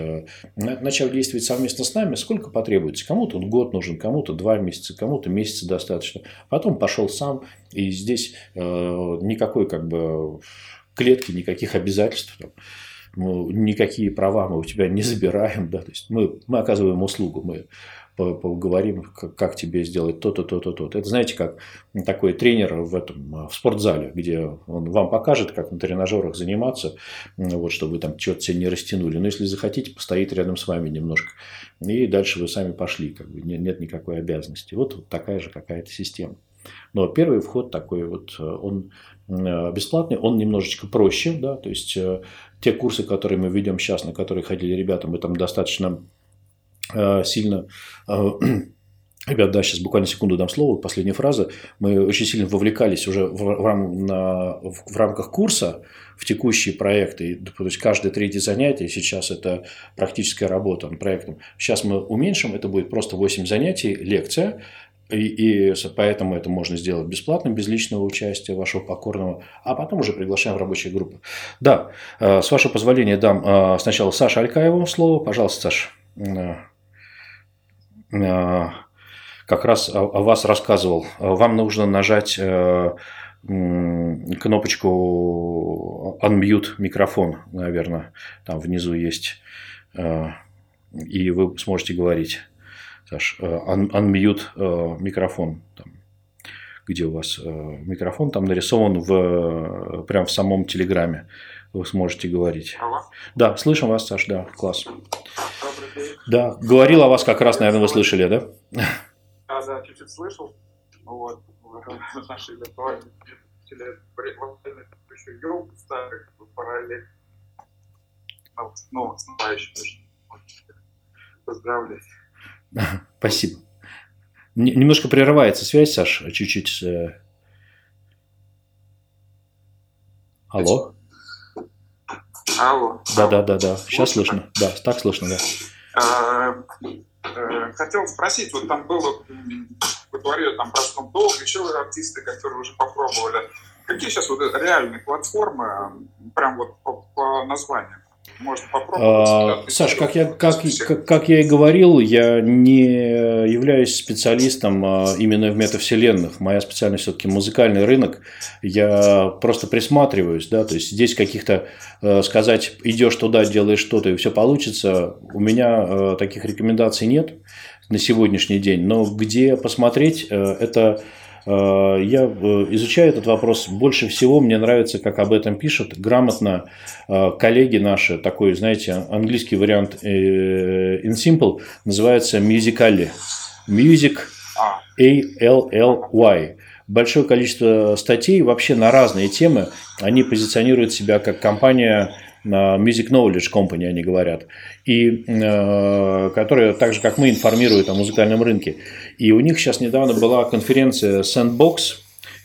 Начав действовать совместно с нами, сколько потребуется. Кому-то он год нужен, кому-то 2 месяца, кому-то месяца достаточно. Потом пошел сам, и здесь никакой как бы клетки, никаких обязательств. Никакие права мы у тебя не забираем. Да? То есть мы оказываем услугу, мы поговорим, как тебе сделать то-то, то-то, то-то. Это, знаете, как такой тренер в спортзале, где он вам покажет, как на тренажерах заниматься, вот, чтобы вы там чего-то себе не растянули. Но если захотите, постоит рядом с вами немножко. И дальше вы сами пошли. Как бы, нет никакой обязанности. Вот такая же какая-то система. Но первый вход такой вот, он бесплатный, он немножечко проще. Да? То есть, те курсы, которые мы ведем сейчас, на которые ходили ребята, мы там достаточно сильно... Ребят, да, сейчас буквально секунду дам слово, последняя фраза. Мы очень сильно вовлекались уже в рамках курса в текущие проекты. То есть, каждое третье занятие сейчас это практическая работа над проектом. Сейчас мы уменьшим, это будет просто 8 занятий, лекция. И поэтому это можно сделать бесплатно, без личного участия вашего покорного. А потом уже приглашаем в рабочие группы. Да, с вашего позволения дам сначала Саше Алькаеву слово. Пожалуйста, Саша. Как раз о вас рассказывал. Вам нужно нажать кнопочку unmute микрофон, наверное, там внизу есть, и вы сможете говорить. Саш, unmute микрофон, там, где у вас микрофон, там нарисован прям в самом Телеграме. Вы сможете говорить. Алло. Да, слышим вас, Саш, да, класс. Добрый день. Да, говорил о вас как раз, наверное, вы слышали, да? Да, чуть-чуть слышал. Вот, наши виртуальные еще группы старые, параллельно. Ну, знающие точно. Поздравляю. Спасибо. Немножко прерывается связь, Саш, чуть-чуть. Алло. Алло. Да. Сейчас слышно. Да, так слышно, да. Хотел спросить, вот там было во дворе там прошлом долго, еще артисты, которые уже попробовали. Какие сейчас вот реальные платформы, прям вот по названиям? Можно попробовать. Саш, как я и говорил, я не являюсь специалистом именно в метавселенных. Моя специальность все-таки музыкальный рынок. Я просто присматриваюсь, да, то есть здесь каких-то сказать, идешь туда, делаешь что-то и все получится. У меня таких рекомендаций нет на сегодняшний день. Но где посмотреть, это я изучаю этот вопрос. Больше всего мне нравится, как об этом пишут грамотно коллеги наши. Такой, знаете, английский вариант Insimple называется Music Ally. Music Ally. Большое количество статей вообще на разные темы. Они позиционируют себя как компания Music Knowledge Company, они говорят, и которые так же, как мы, информируют о музыкальном рынке. И у них сейчас недавно была конференция Sandbox.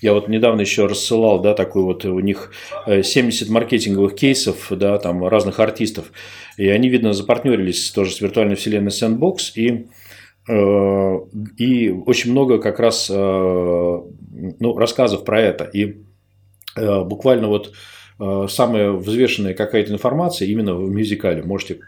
Я вот недавно еще рассылал, да, такой вот у них 70 маркетинговых кейсов, да, там разных артистов. И они, видно, запартнерились тоже с виртуальной вселенной Sandbox. И очень много как раз рассказов про это. И буквально вот самая взвешенная какая-то информация именно в мюзикале. Можете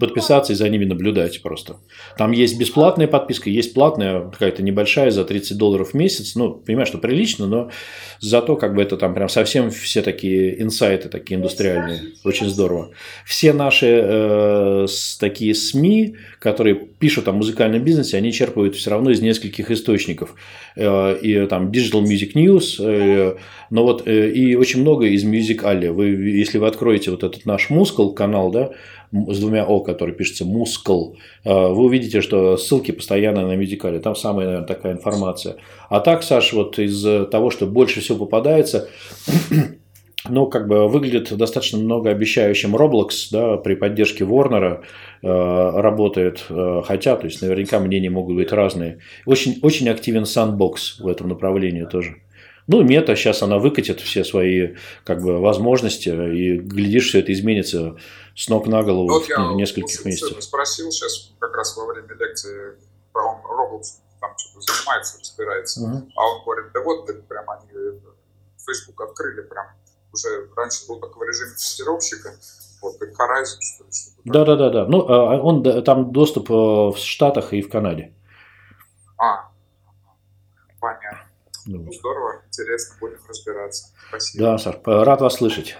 подписаться и за ними наблюдать просто. Там есть бесплатная подписка, есть платная какая-то небольшая за $30 в месяц. Ну, понимаю, что прилично, но зато как бы это там прям совсем все такие инсайты, такие индустриальные. Очень здорово. Все наши такие СМИ, которые пишут о музыкальном бизнесе, они черпают все равно из нескольких источников. И там Digital Music News, но вот и очень много из Music Ally. Вы, если вы откроете вот этот наш Moscow канал, да, с двумя О, который пишется Moscow, вы увидите, что ссылки постоянно на Music Ally. Там самая, наверное, такая информация. А так, Саш, вот из того, что больше всего попадается, ну, как бы выглядит достаточно многообещающим Roblox, да, при поддержке Warner работает, хотя, то есть, наверняка мнения могут быть разные. Очень, очень активен Sandbox в этом направлении тоже. Ну, Meta сейчас она выкатит все свои как бы возможности, и глядишь, все это изменится с ног на голову вот в нескольких месяцах. Я спросил сейчас как раз во время лекции, он Roblox там что-то занимается, разбирается, а он говорит, да вот, прям они Facebook открыли, прям уже раньше был такой режим тестировщика, вот как Horizons, что-то. Да. Ну, он там доступ в Штатах и в Канаде. Понятно. Ну, здорово, интересно, будем разбираться. Спасибо. Да, Саш, рад вас слышать.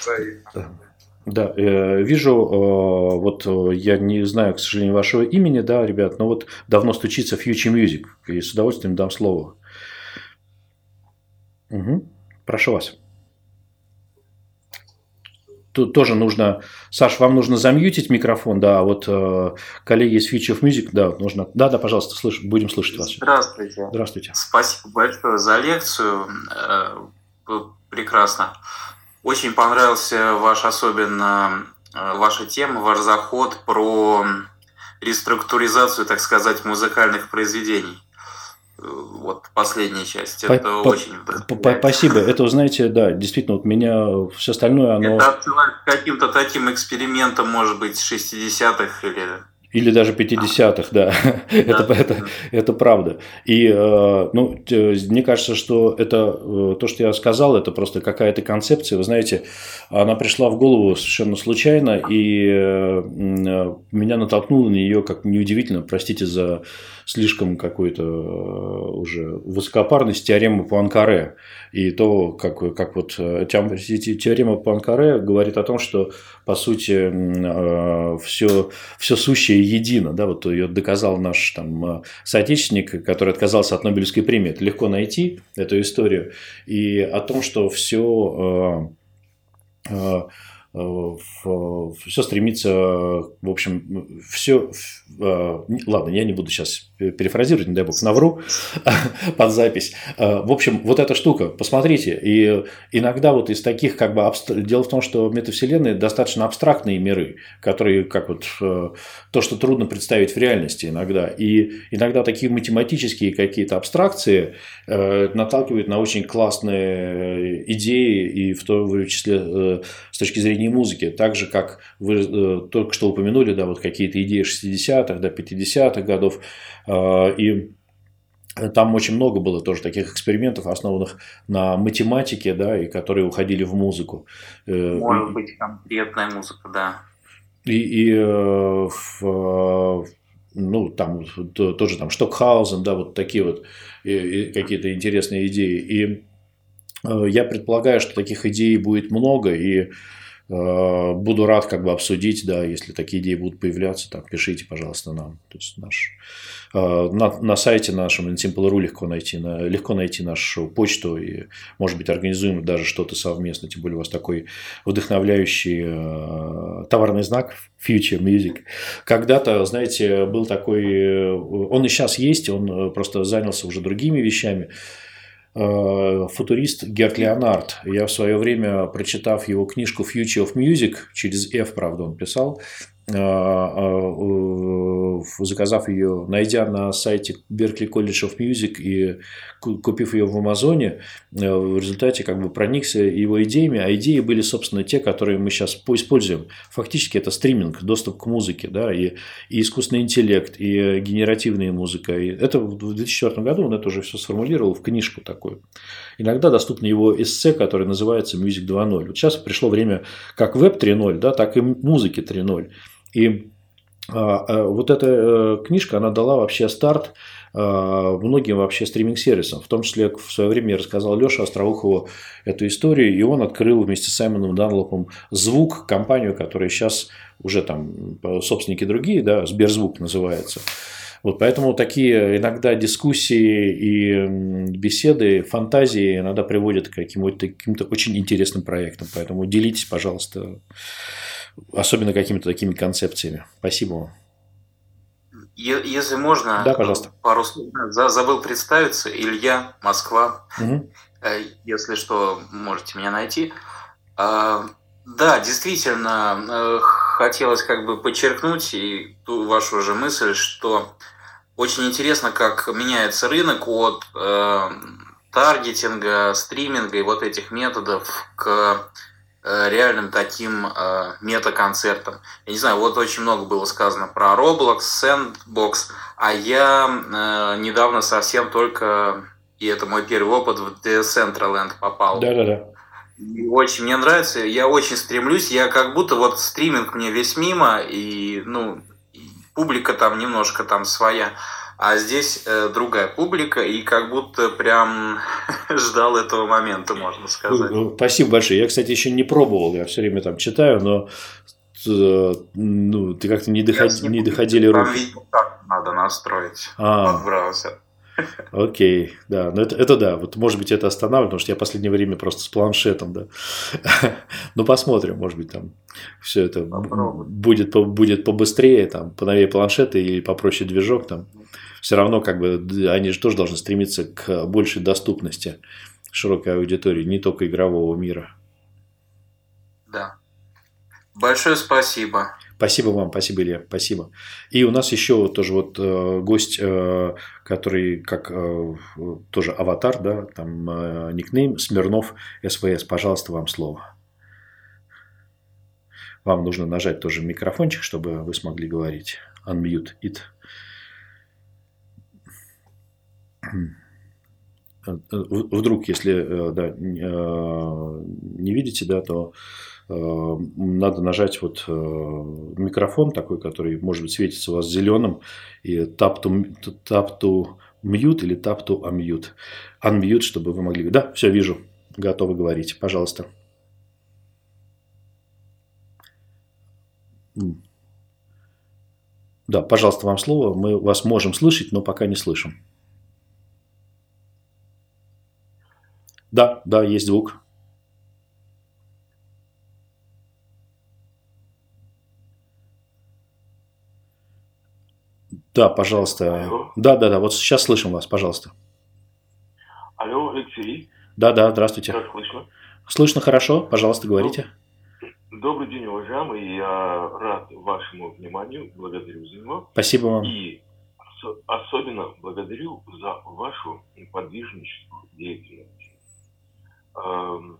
Взаимно. Да, вижу, вот я не знаю, к сожалению, вашего имени, да, ребят, но вот давно стучится Future Music, и с удовольствием дам слово. Угу. Прошу вас. Тут тоже нужно, Саш, вам нужно замьютить микрофон, да, вот коллеги из Future Music, да, нужно, да, пожалуйста, будем слышать вас. Здравствуйте. Спасибо большое за лекцию, прекрасно. Очень понравился ваша тема, ваш заход про реструктуризацию, так сказать, музыкальных произведений. Вот последняя часть. Это очень... Спасибо. Это, знаете, да, действительно, вот меня все остальное, оно... Это каким-то таким экспериментом, может быть, 60-х или... Или даже 50-х, да. Это правда. И мне кажется, что это то, что я сказал, это просто какая-то концепция. Вы знаете, она пришла в голову совершенно случайно, и меня натолкнуло на нее, как неудивительно, простите за слишком какой-то уже высокопарность, теорему Пуанкаре. И то, как вот теорема Пуанкаре говорит о том, что, по сути, все сущее едино, да, вот ее доказал наш там соотечественник, который отказался от Нобелевской премии. Это легко найти, эту историю, и о том, что все стремится, в общем, все... Ладно, я не буду сейчас перефразировать, не дай бог, навру под запись. В общем, вот эта штука, посмотрите. И иногда вот из таких как бы... Дело в том, что метавселенные достаточно абстрактные миры, которые как вот то, что трудно представить в реальности иногда. И иногда такие математические какие-то абстракции наталкивают на очень классные идеи, и в том числе с точки зрения музыки, так же, как вы только что упомянули, да, вот какие-то идеи 60-х, да, 50-х годов, и там очень много было тоже таких экспериментов, основанных на математике, да, и которые уходили в музыку. Может быть, конкретная музыка, да. Ну, там тоже там Штокхаузен, да, вот такие вот какие-то интересные идеи. И я предполагаю, что таких идей будет много, и буду рад как бы обсудить, да, если такие идеи будут появляться, там, пишите, пожалуйста, нам. То есть на сайте нашем Insimple.ru легко найти нашу почту, и, может быть, организуем даже что-то совместно, тем более у вас такой вдохновляющий товарный знак Future Music. Когда-то, знаете, был такой, он и сейчас есть, он просто занялся уже другими вещами. Футурист Герт Леонард. Я в свое время, прочитав его книжку Future of Music, через F, правда, он писал, заказав ее, найдя на сайте Berklee College of Music и купив ее в Амазоне, в результате как бы проникся его идеями, а идеи были, собственно, те, которые мы сейчас используем. Фактически это стриминг, доступ к музыке, да, и искусственный интеллект, и генеративная музыка. И это в 2004 году он это уже все сформулировал в книжку такую. Иногда доступно его эссе, которое называется Music 2.0. Вот сейчас пришло время как Web 3.0, да, так и музыки 3.0. И вот эта книжка, она дала вообще старт многим вообще стриминг-сервисам. В том числе, в свое время я рассказал Леше Остроухову эту историю, и он открыл вместе с Саймоном Данлопом «Звук», компанию, которая сейчас уже там собственники другие, да, «Сберзвук» называется. Вот поэтому такие иногда дискуссии и беседы, фантазии иногда приводят к каким-то очень интересным проектам. Поэтому делитесь, пожалуйста, особенно какими-то такими концепциями. Спасибо вам. Если можно, да, пожалуйста. Пару слов. Забыл представиться. Илья, Москва. Угу. Если что, можете меня найти. Да, действительно, хотелось как бы подчеркнуть и ту вашу же мысль, что очень интересно, как меняется рынок от таргетинга, стриминга и вот этих методов к реальным таким мета-концертам. Я не знаю, вот очень много было сказано про Roblox, Sandbox, а я недавно совсем только, и это мой первый опыт, в Decentraland попал. Да-да-да. Очень мне нравится, я очень стремлюсь, я как будто вот стриминг мне весь мимо, и ну публика там немножко там своя, а здесь другая публика, и как будто прям ждал этого момента, можно сказать. Спасибо большое. Я, кстати, еще не пробовал, я все время там читаю, но ты как-то не доходили руки. Там видимо так надо настроить в браузер. Окей, да, ну это да, вот может быть это останавливает, потому что я в последнее время просто с планшетом, да, ну посмотрим, может быть там все это будет побыстрее, там поновее планшеты или попроще движок, там все равно как бы они же тоже должны стремиться к большей доступности широкой аудитории, не только игрового мира. Да, большое спасибо. Спасибо вам, спасибо, Илья, спасибо. И у нас еще тоже вот гость, который как тоже аватар, да, там никнейм Смирнов СВС. Пожалуйста, вам слово. Вам нужно нажать тоже микрофончик, чтобы вы смогли говорить. Unmute it. Вдруг, если да, не видите, да, то надо нажать вот микрофон такой, который, может быть, светится у вас зеленым, и tap to mute или tap to unmute. Unmute, чтобы вы могли... Да, все, вижу, готовы говорить. Пожалуйста. Да, пожалуйста, вам слово. Мы вас можем слышать, но пока не слышим. Да, да, есть звук. Да, пожалуйста. Алло. Да, вот сейчас слышим вас, пожалуйста. Алло, Алексей. Да, здравствуйте. Как слышно? Слышно хорошо, пожалуйста, говорите. Добрый день, уважаемые. Я рад вашему вниманию, благодарю за него. Спасибо вам. И особенно благодарю за вашу подвижническую деятельность. В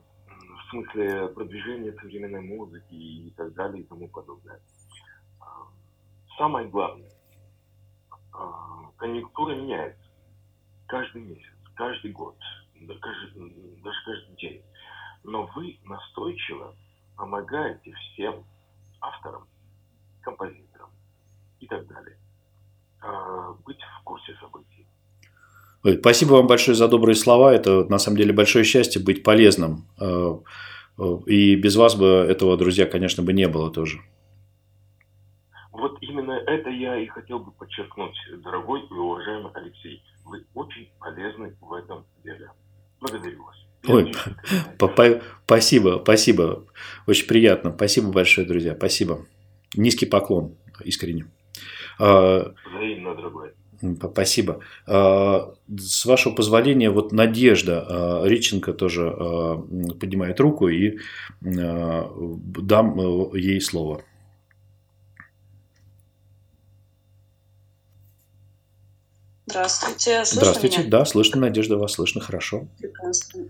смысле продвижения современной музыки и так далее и тому подобное. Самое главное, конъюнктура меняется каждый месяц, каждый год, даже каждый день. Но вы настойчиво помогаете всем авторам, композиторам и так далее быть в курсе событий. Ой, спасибо вам большое за добрые слова. Это на самом деле большое счастье быть полезным. И без вас бы этого, друзья, конечно, бы не было тоже. Вот именно это я и хотел бы подчеркнуть, дорогой и уважаемый Алексей. Вы очень полезны в этом деле. Благодарю вас. Ой, спасибо. Очень приятно. Спасибо большое, друзья. Спасибо. Низкий поклон, искренне. Взаимно, дорогой. Спасибо. С вашего позволения, вот Надежда Риченко тоже поднимает руку, и дам ей слово. Здравствуйте. Слышно Здравствуйте. Меня? Да, слышно, Надежда, вас слышно хорошо. Прекрасно.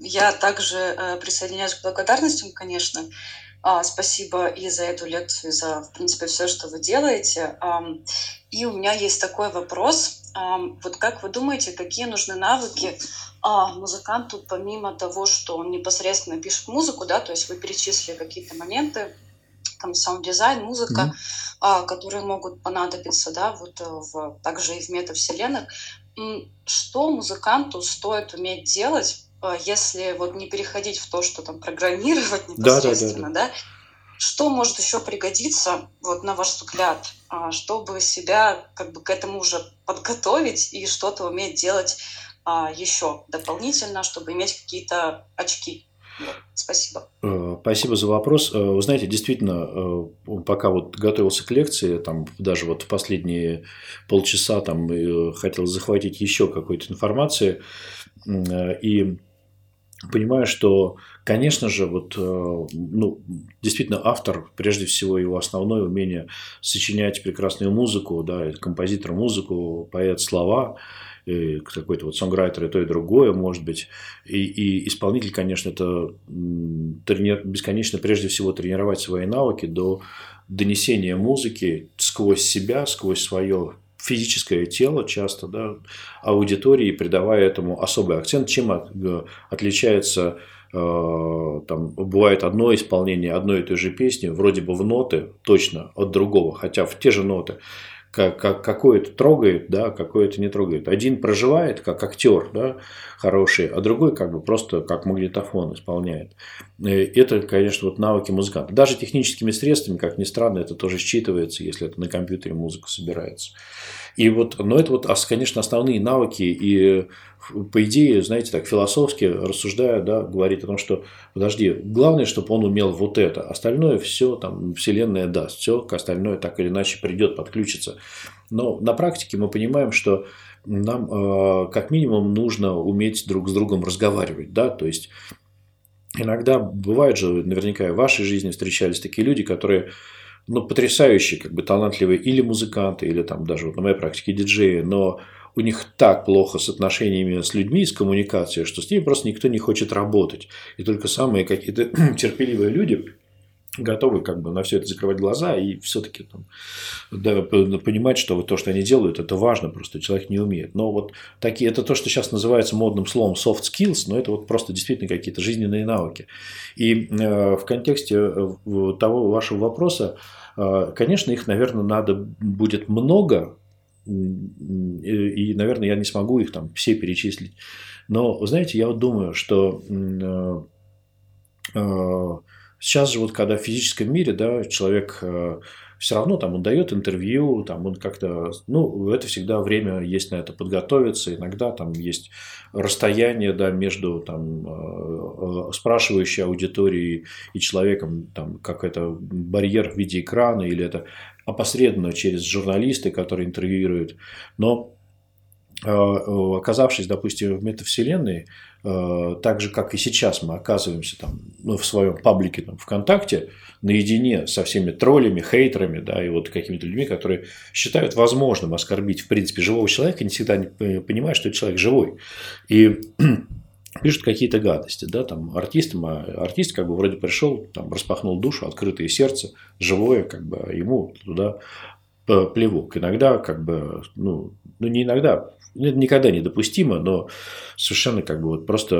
Я также присоединяюсь к благодарностям, конечно. Спасибо и за эту лекцию, и за, в принципе, все, что вы делаете. И у меня есть такой вопрос. Вот как вы думаете, какие нужны навыки музыканту, помимо того, что он непосредственно пишет музыку, да, то есть вы перечислили какие-то моменты, там, саунд-дизайн, музыка, которые могут понадобиться, да, вот также и в метавселенных. Что музыканту стоит уметь делать, если вот не переходить в то, что там программировать непосредственно, да? Что может еще пригодиться, вот на ваш взгляд, чтобы себя как бы к этому уже подготовить и что-то уметь делать еще дополнительно, чтобы иметь какие-то очки? Спасибо. Спасибо за вопрос. Вы знаете, действительно, пока вот готовился к лекции, там даже вот в последние полчаса там хотел захватить еще какой-то информации, и понимаю, что, конечно же, вот, ну, действительно, автор, прежде всего, его основное умение сочинять прекрасную музыку, да, композитор музыку, поэт слова, какой-то вот сонграйтер и то, и другое, может быть. И исполнитель, конечно, это бесконечно, прежде всего, тренировать свои навыки до донесения музыки сквозь себя, сквозь свое физическое тело часто, да, аудитории, придавая этому особый акцент, чем отличается, там, бывает одно исполнение одной и той же песни, вроде бы в ноты, точно, от другого, хотя в те же ноты. Какое-то трогает, да, какое-то не трогает. Один проживает, как актер, да, хороший, а другой как бы просто как магнитофон исполняет. Это, конечно, вот навыки музыканта. Даже техническими средствами, как ни странно, это тоже считывается, если это на компьютере музыка собирается. И вот, но это вот, конечно, основные навыки. И по идее, знаете, так философски рассуждая, да, говорит о том, что подожди, главное, чтобы он умел вот это. Остальное все там вселенная даст, все остальное так или иначе придет, подключится. Но на практике мы понимаем, что нам как минимум нужно уметь друг с другом разговаривать, да, то есть иногда бывает же, наверняка и в вашей жизни встречались такие люди, которые, ну, потрясающие, как бы талантливые или музыканты, или там даже вот на моей практике диджеи, но у них так плохо с отношениями с людьми, с коммуникацией, что с ними просто никто не хочет работать. И только самые какие-то терпеливые люди готовы как бы на все это закрывать глаза и все-таки там, да, понимать, что вот то, что они делают, это важно, просто человек не умеет. Но вот такие, это то, что сейчас называется модным словом soft skills, но это вот просто действительно какие-то жизненные навыки. И в контексте того вашего вопроса, конечно, их, наверное, надо будет много, и, наверное, я не смогу их там все перечислить. Но, знаете, я вот думаю, что сейчас же вот когда в физическом мире, да, человек все равно там он дает интервью, там он как-то, ну, это всегда время есть на это подготовиться, иногда там есть расстояние, да, между там спрашивающей аудиторией и человеком, там какой-то барьер в виде экрана, или это опосредованно через журналисты, которые интервьюируют. Но оказавшись, допустим, в метавселенной, так же, как и сейчас мы оказываемся там, ну, в своем паблике там, ВКонтакте, наедине со всеми троллями, хейтерами, да, и вот какими-то людьми, которые считают возможным оскорбить, в принципе, живого человека, не всегда понимая, что человек живой. И пишут какие-то гадости, да, там артист как бы вроде пришел, там, распахнул душу, открытое сердце, живое, как бы ему туда плевок. Иногда, как бы, ну не иногда, это никогда недопустимо, но совершенно как бы вот просто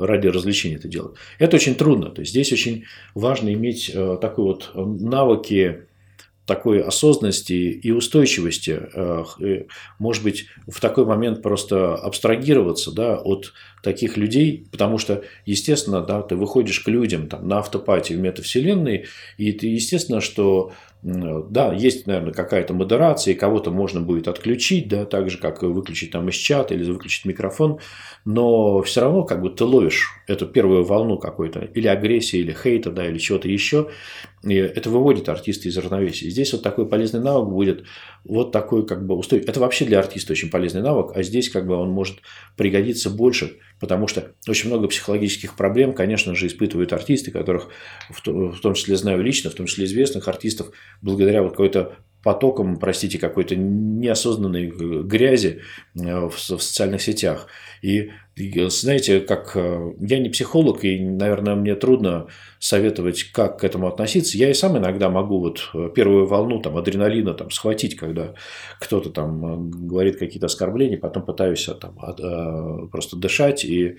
ради развлечения это делать. Это очень трудно. То есть здесь очень важно иметь такой вот навыки, такой осознанности и устойчивости. Может быть, в такой момент просто абстрагироваться, да, от таких людей, потому что, естественно, да, ты выходишь к людям там, на автопати в метавселенной, и ты, естественно, что да, есть, наверное, какая-то модерация, и кого-то можно будет отключить, да, так же, как выключить там из чата или выключить микрофон, но все равно как бы ты ловишь эту первую волну какой-то, или агрессии, или хейта, да, или чего-то еще, и это выводит артиста из равновесия. И здесь вот такой полезный навык будет, вот такой как бы устойчивый. Это вообще для артиста очень полезный навык, а здесь как бы он может пригодиться больше, потому что очень много психологических проблем, конечно же, испытывают артисты, которых в том числе знаю лично, в том числе известных артистов, благодаря вот какой-то потокам, простите, какой-то неосознанной грязи в социальных сетях. И знаете, как я не психолог, и, наверное, мне трудно советовать, как к этому относиться. Я и сам иногда могу вот первую волну там, адреналина там, схватить, когда кто-то там говорит какие-то оскорбления, потом пытаюсь там, просто дышать и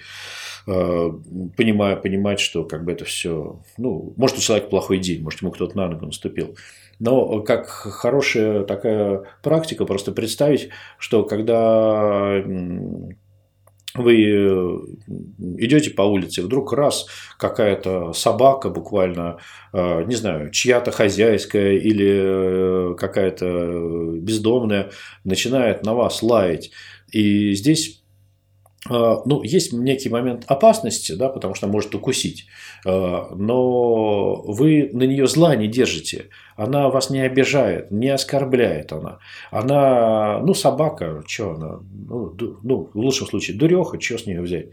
понимать, что как бы это все. Ну, может, у человека плохой день, может, ему кто-то на ногу наступил. Но как хорошая такая практика, просто представить, что когда вы идете по улице, вдруг раз какая-то собака буквально, не знаю, чья-то хозяйская или какая-то бездомная начинает на вас лаять. И здесь ну, есть некий момент опасности, да, потому что она может укусить, но вы на нее зла не держите, она вас не обижает, не оскорбляет она, ну, собака, что она, ну, в лучшем случае, дуреха, что с нее взять.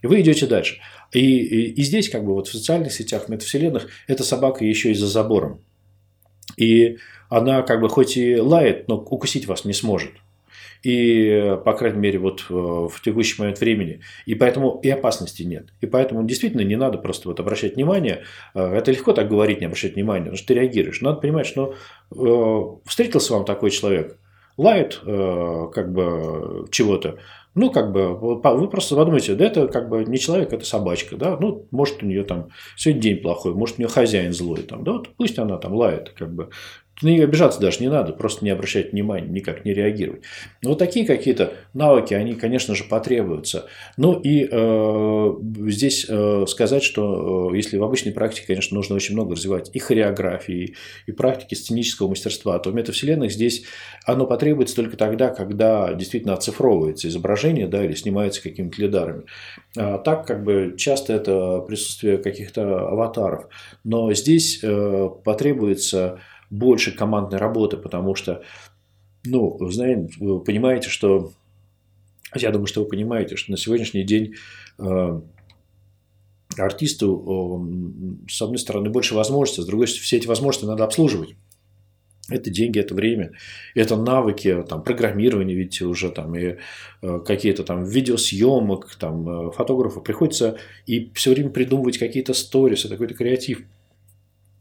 И вы идете дальше. И здесь, как бы, вот в социальных сетях, в метавселенных, эта собака еще и за забором. И она, как бы, хоть и лает, но укусить вас не сможет. И, по крайней мере, вот в текущий момент времени. И поэтому и опасности нет. И поэтому действительно не надо просто вот обращать внимание. Это легко так говорить, не обращать внимания, потому что ты реагируешь. Надо понимать, что встретился вам такой человек, лает как бы чего-то. Ну, как бы, вы просто подумайте, да это как бы не человек, это собачка, да, ну, может, у нее там сегодня день плохой, может, у нее хозяин злой, там, да, вот пусть она там лает, как бы, на нее обижаться даже не надо, просто не обращать внимания, никак не реагировать. Но вот такие какие-то навыки, они, конечно же, потребуются. Ну, и здесь сказать, что если в обычной практике, конечно, нужно очень много развивать и хореографии, и практики сценического мастерства, то в метавселенных здесь оно потребуется только тогда, когда действительно оцифровывается изображение, да, или снимается какими-то лидарами. А так как бы часто это присутствие каких-то аватаров. Но здесь потребуется больше командной работы, потому что, ну, знаете, вы понимаете, что... Я думаю, что вы понимаете, что на сегодняшний день артисту, с одной стороны, больше возможностей, с другой, все эти возможности надо обслуживать. Это деньги, это время, это навыки, там, программирование, видите, уже там, и какие-то там видеосъемок, там, фотографов. Приходится и все время придумывать какие-то сторисы, какой-то креатив.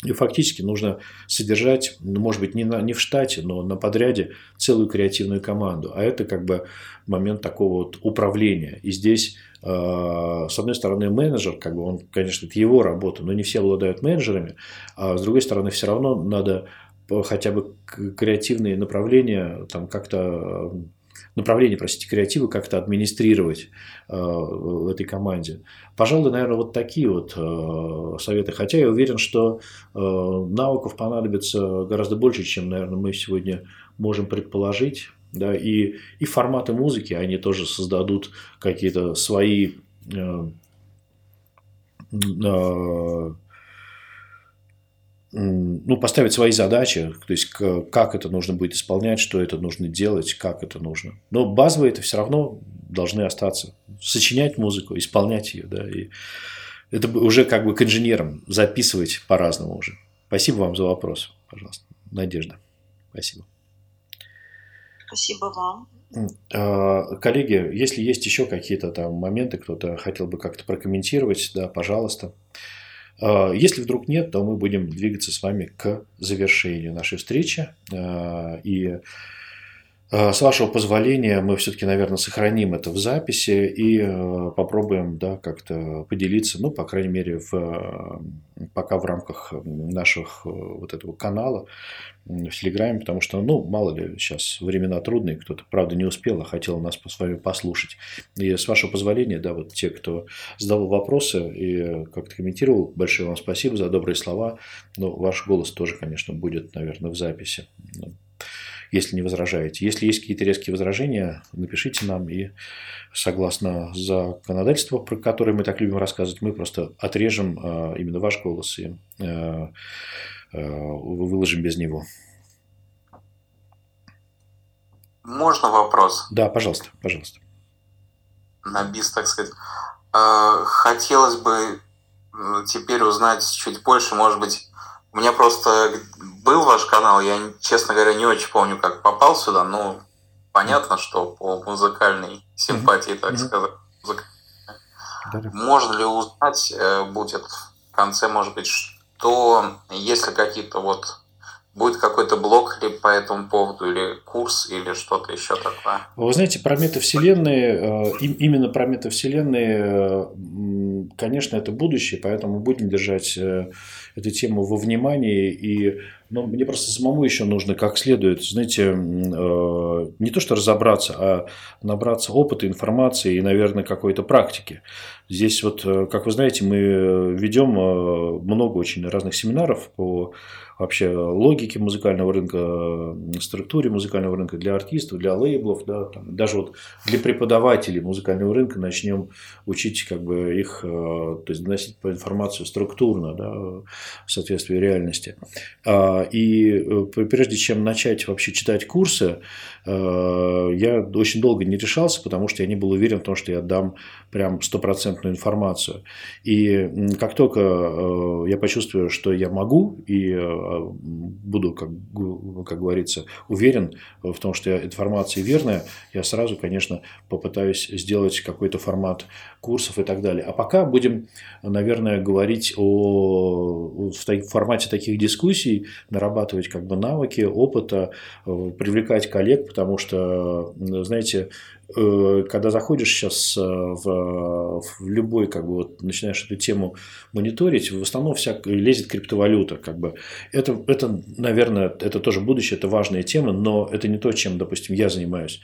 И фактически нужно содержать, может быть, не в штате, но на подряде целую креативную команду. А это как бы момент такого вот управления. И здесь, с одной стороны, менеджер, как бы он, конечно, это его работа, но не все обладают менеджерами. А с другой стороны, все равно надо хотя бы креативные направления там как-то... креатива как-то администрировать в этой команде. Пожалуй, наверное, вот такие вот советы. Хотя я уверен, что навыков понадобится гораздо больше, чем, наверное, мы сегодня можем предположить. Да? И форматы музыки, они тоже создадут какие-то свои... поставить свои задачи, то есть как это нужно будет исполнять, что это нужно делать, как это нужно. Но базовые это все равно должны остаться. Сочинять музыку, исполнять ее. Да, и это уже как бы к инженерам записывать по-разному уже. Спасибо вам за вопрос, пожалуйста. Надежда, спасибо. Спасибо вам. Коллеги, если есть еще какие-то там моменты, кто-то хотел бы как-то прокомментировать, да, пожалуйста. Если вдруг нет, то мы будем двигаться с вами к завершению нашей встречи. И с вашего позволения мы все-таки, наверное, сохраним это в записи и попробуем, да, как-то поделиться, ну, по крайней мере, пока в рамках наших вот этого канала в Телеграме, потому что, ну, мало ли, сейчас времена трудные, кто-то, правда, не успел, а хотел нас с вами послушать. И с вашего позволения, да, вот те, кто задавал вопросы и как-то комментировал, большое вам спасибо за добрые слова, но ваш голос тоже, конечно, будет, наверное, в записи, если не возражаете. Если есть какие-то резкие возражения, напишите нам, и согласно законодательству, про которое мы так любим рассказывать, мы просто отрежем именно ваш голос и выложим без него. Можно вопрос? Да, пожалуйста, пожалуйста. На бис, так сказать. Хотелось бы теперь узнать чуть больше, может быть, у меня просто был ваш канал, я, честно говоря, не очень помню, как попал сюда, но понятно, что по музыкальной симпатии, так сказать. Можно ли узнать, будет в конце, может быть, что, если какие-то вот, будет какой-то блог ли по этому поводу, или курс, или что-то еще такое? Вы знаете, про метавселенные, именно про метавселенные, конечно, это будущее, поэтому будем держать эту тему во внимании. И, ну, мне просто самому еще нужно как следует, знаете, не то что разобраться, а набраться опыта, информации и, наверное, какой-то практики. Здесь вот, как вы знаете, мы ведем много очень разных семинаров по вообще логике музыкального рынка, структуре музыкального рынка для артистов, для лейблов, да, там, даже вот для преподавателей музыкального рынка начнем учить как бы их, то есть доносить информацию структурно, да, в соответствии реальности. И прежде чем начать вообще читать курсы, я очень долго не решался, потому что я не был уверен в том, что я дам прям 100% информацию. И как только я почувствую, что я могу, и буду, как говорится, уверен в том, что информация верная, я сразу, конечно, попытаюсь сделать какой-то формат курсов и так далее. А пока будем, наверное, говорить в формате таких дискуссий, нарабатывать как бы навыки, опыта, привлекать коллег, потому что, знаете, когда заходишь сейчас в любой, как бы вот начинаешь эту тему мониторить, в основном лезет криптовалюта, как бы. Это, наверное, это тоже будущее, это важная тема, но это не то, чем, допустим, я занимаюсь.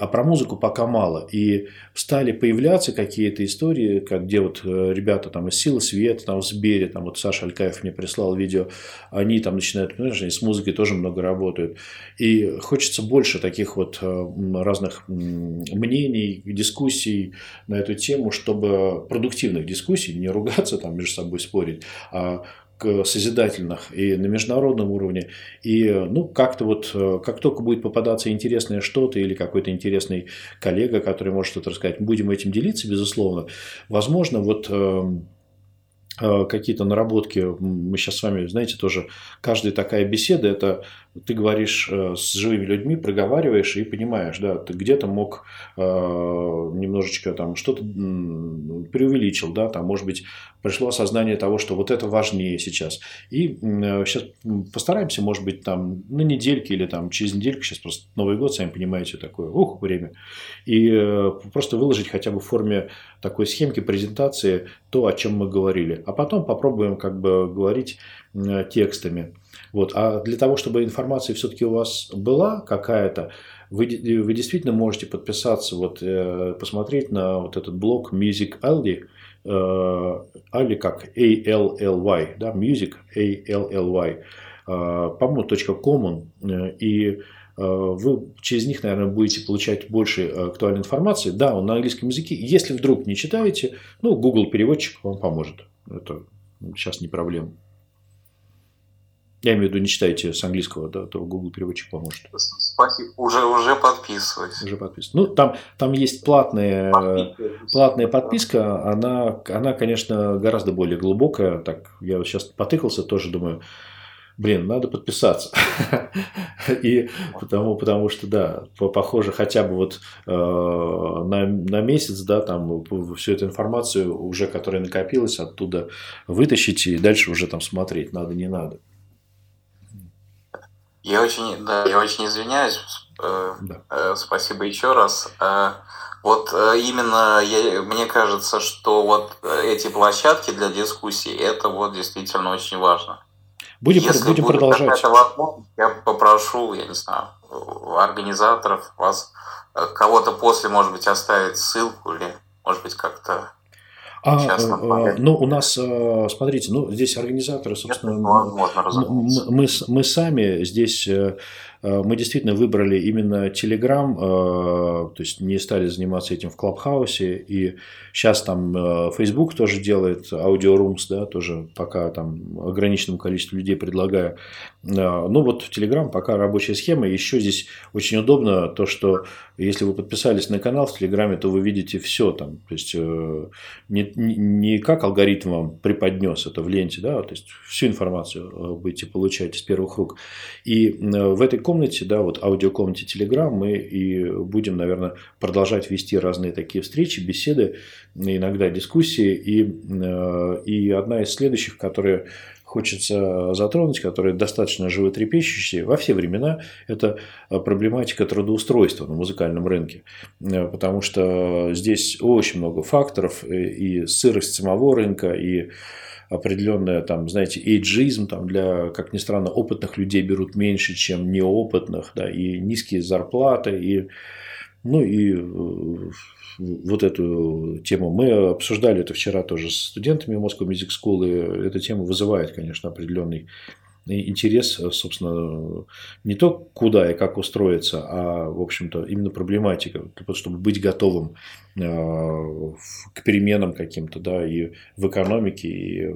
А про музыку пока мало. И стали появляться какие-то истории, где вот ребята там из Силы Света, там в Сбере, там вот Саша Алькаев мне прислал видео, они там начинают, понимаешь, они с музыкой тоже много работают. И хочется больше таких вот разных мнений, дискуссий на эту тему, чтобы продуктивных дискуссий, не ругаться там между собой, спорить, а созидательных и на международном уровне. И, ну, как-то вот, как только будет попадаться интересное что-то или какой-то интересный коллега, который может что-то рассказать, мы будем этим делиться, безусловно. Возможно, вот какие-то наработки мы сейчас с вами, знаете, тоже каждая такая беседа – это ты говоришь с живыми людьми, проговариваешь и понимаешь, да, ты где-то мог немножечко там что-то преувеличил, да, там, может быть, пришло осознание того, что вот это важнее сейчас. И сейчас постараемся, может быть, там на недельке или там через недельку, сейчас просто Новый год, сами понимаете, такое, ух, время. И просто выложить хотя бы в форме такой схемки презентации то, о чем мы говорили. А потом попробуем как бы говорить текстами. Вот. А для того, чтобы информация все-таки у вас была какая-то, вы действительно можете подписаться, вот, посмотреть на вот этот блог Music Ally, Ally как A-L-L-Y, да, Music A-L-L-Y, по-моему, .com он, и вы через них, наверное, будете получать больше актуальной информации. Да, он на английском языке. Если вдруг не читаете, ну, Google переводчик вам поможет. Это сейчас не проблема. Я имею в виду, не читайте с английского, да, то Google переводчик поможет. Уже подписываюсь. Уже подписываюсь. Ну, там есть платная подписка. Она, конечно, гораздо более глубокая. Так, я вот сейчас потыкался, тоже думаю, блин, надо подписаться. И потому что, да, похоже, хотя бы вот на месяц, да, там всю эту информацию, уже которая накопилась, оттуда вытащить и дальше уже там смотреть, надо, не надо. Я очень извиняюсь. Да. Спасибо еще раз. Вот именно мне кажется, что вот эти площадки для дискуссий, это вот действительно очень важно. Если будет продолжать. Я попрошу, я не знаю, организаторов, вас, кого-то после, может быть, оставить ссылку или, может быть, как-то... Ну, у нас, смотрите, ну, здесь организаторы, собственно, мы сами здесь, мы действительно выбрали именно Telegram, то есть не стали заниматься этим в Клабхаусе, и сейчас там Facebook тоже делает аудиорумс, да, тоже пока там ограниченному количеству людей предлагаю. Ну, вот Telegram пока рабочая схема, еще здесь очень удобно то, что если вы подписались на канал в Телеграме, то вы видите все там, то есть не как алгоритм вам преподнес это в ленте, да, то есть всю информацию будете получать с первых рук. И в этой комнате, да, вот аудиокомнате Telegram, мы и будем, наверное, продолжать вести разные такие встречи, беседы, иногда дискуссии. И одна из следующих, которые хочется затронуть, которые достаточно животрепещущие во все времена, это проблематика трудоустройства на музыкальном рынке. Потому что здесь очень много факторов, и сырость самого рынка, и определенная, там, знаете, эйджизм, там, для, как ни странно, опытных людей берут меньше, чем неопытных, да, и низкие зарплаты, и, ну, и вот эту тему. Мы обсуждали это вчера тоже с студентами Moscow Music School, и эта тема вызывает, конечно, определенный интерес, собственно, не то, куда и как устроиться, а, в общем-то, именно проблематика, чтобы быть готовым к переменам каким-то, да, и в экономике, и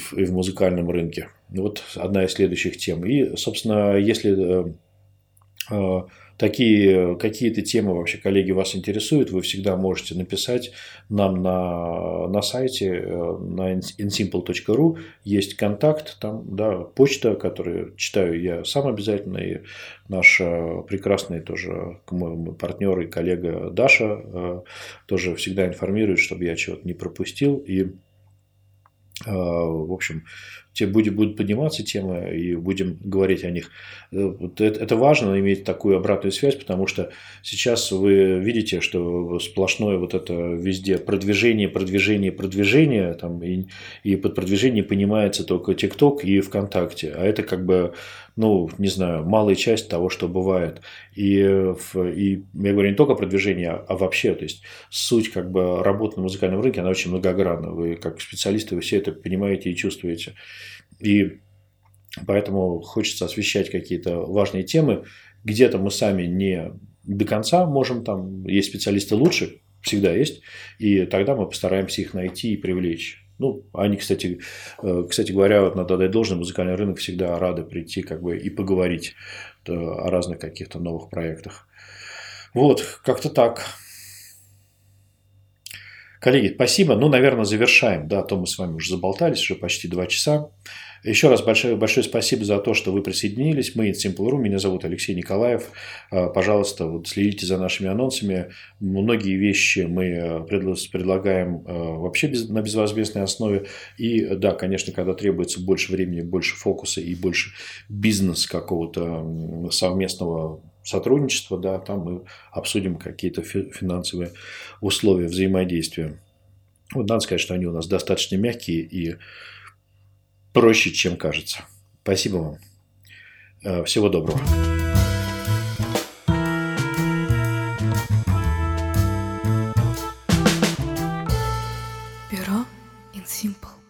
в музыкальном рынке. Вот одна из следующих тем. И, собственно, если такие какие-то темы вообще, коллеги, вас интересуют, вы всегда можете написать нам на сайте, на insimple.ru, есть контакт, там, да, почта, которую читаю я сам обязательно, и наш прекрасный тоже мой партнер и коллега Даша тоже всегда информирует, чтобы я чего-то не пропустил, и, в общем, будут подниматься темы, и будем говорить о них. Это важно, иметь такую обратную связь, потому что сейчас вы видите, что сплошное вот это везде продвижение, там, и под продвижение понимается только TikTok и ВКонтакте. А это как бы, ну, не знаю, малая часть того, что бывает. И я говорю не только о продвижении, а вообще, то есть суть как бы работы на музыкальном рынке, она очень многогранна. Вы как специалисты, вы все это понимаете и чувствуете. И поэтому хочется освещать какие-то важные темы. Где-то мы сами не до конца можем, там есть специалисты лучше, всегда есть, и тогда мы постараемся их найти и привлечь. Ну, они, кстати говоря, вот надо отдать должное, музыкальный рынок всегда рады прийти как бы и поговорить о разных каких-то новых проектах. Вот, как-то так. Коллеги, спасибо. Ну, наверное, завершаем. Да, то мы с вами уже заболтались, уже почти 2 часа. Еще раз большое спасибо за то, что вы присоединились. Мы Insimple.ru. Меня зовут Алексей Николаев. Пожалуйста, вот следите за нашими анонсами. Многие вещи мы предлагаем вообще на безвозмездной основе. И да, конечно, когда требуется больше времени, больше фокуса и больше бизнес какого-то совместного сотрудничества, да, там мы обсудим какие-то финансовые условия взаимодействия. Вот надо сказать, что они у нас достаточно мягкие и проще, чем кажется. Спасибо вам. Всего доброго. Бюро Insimple.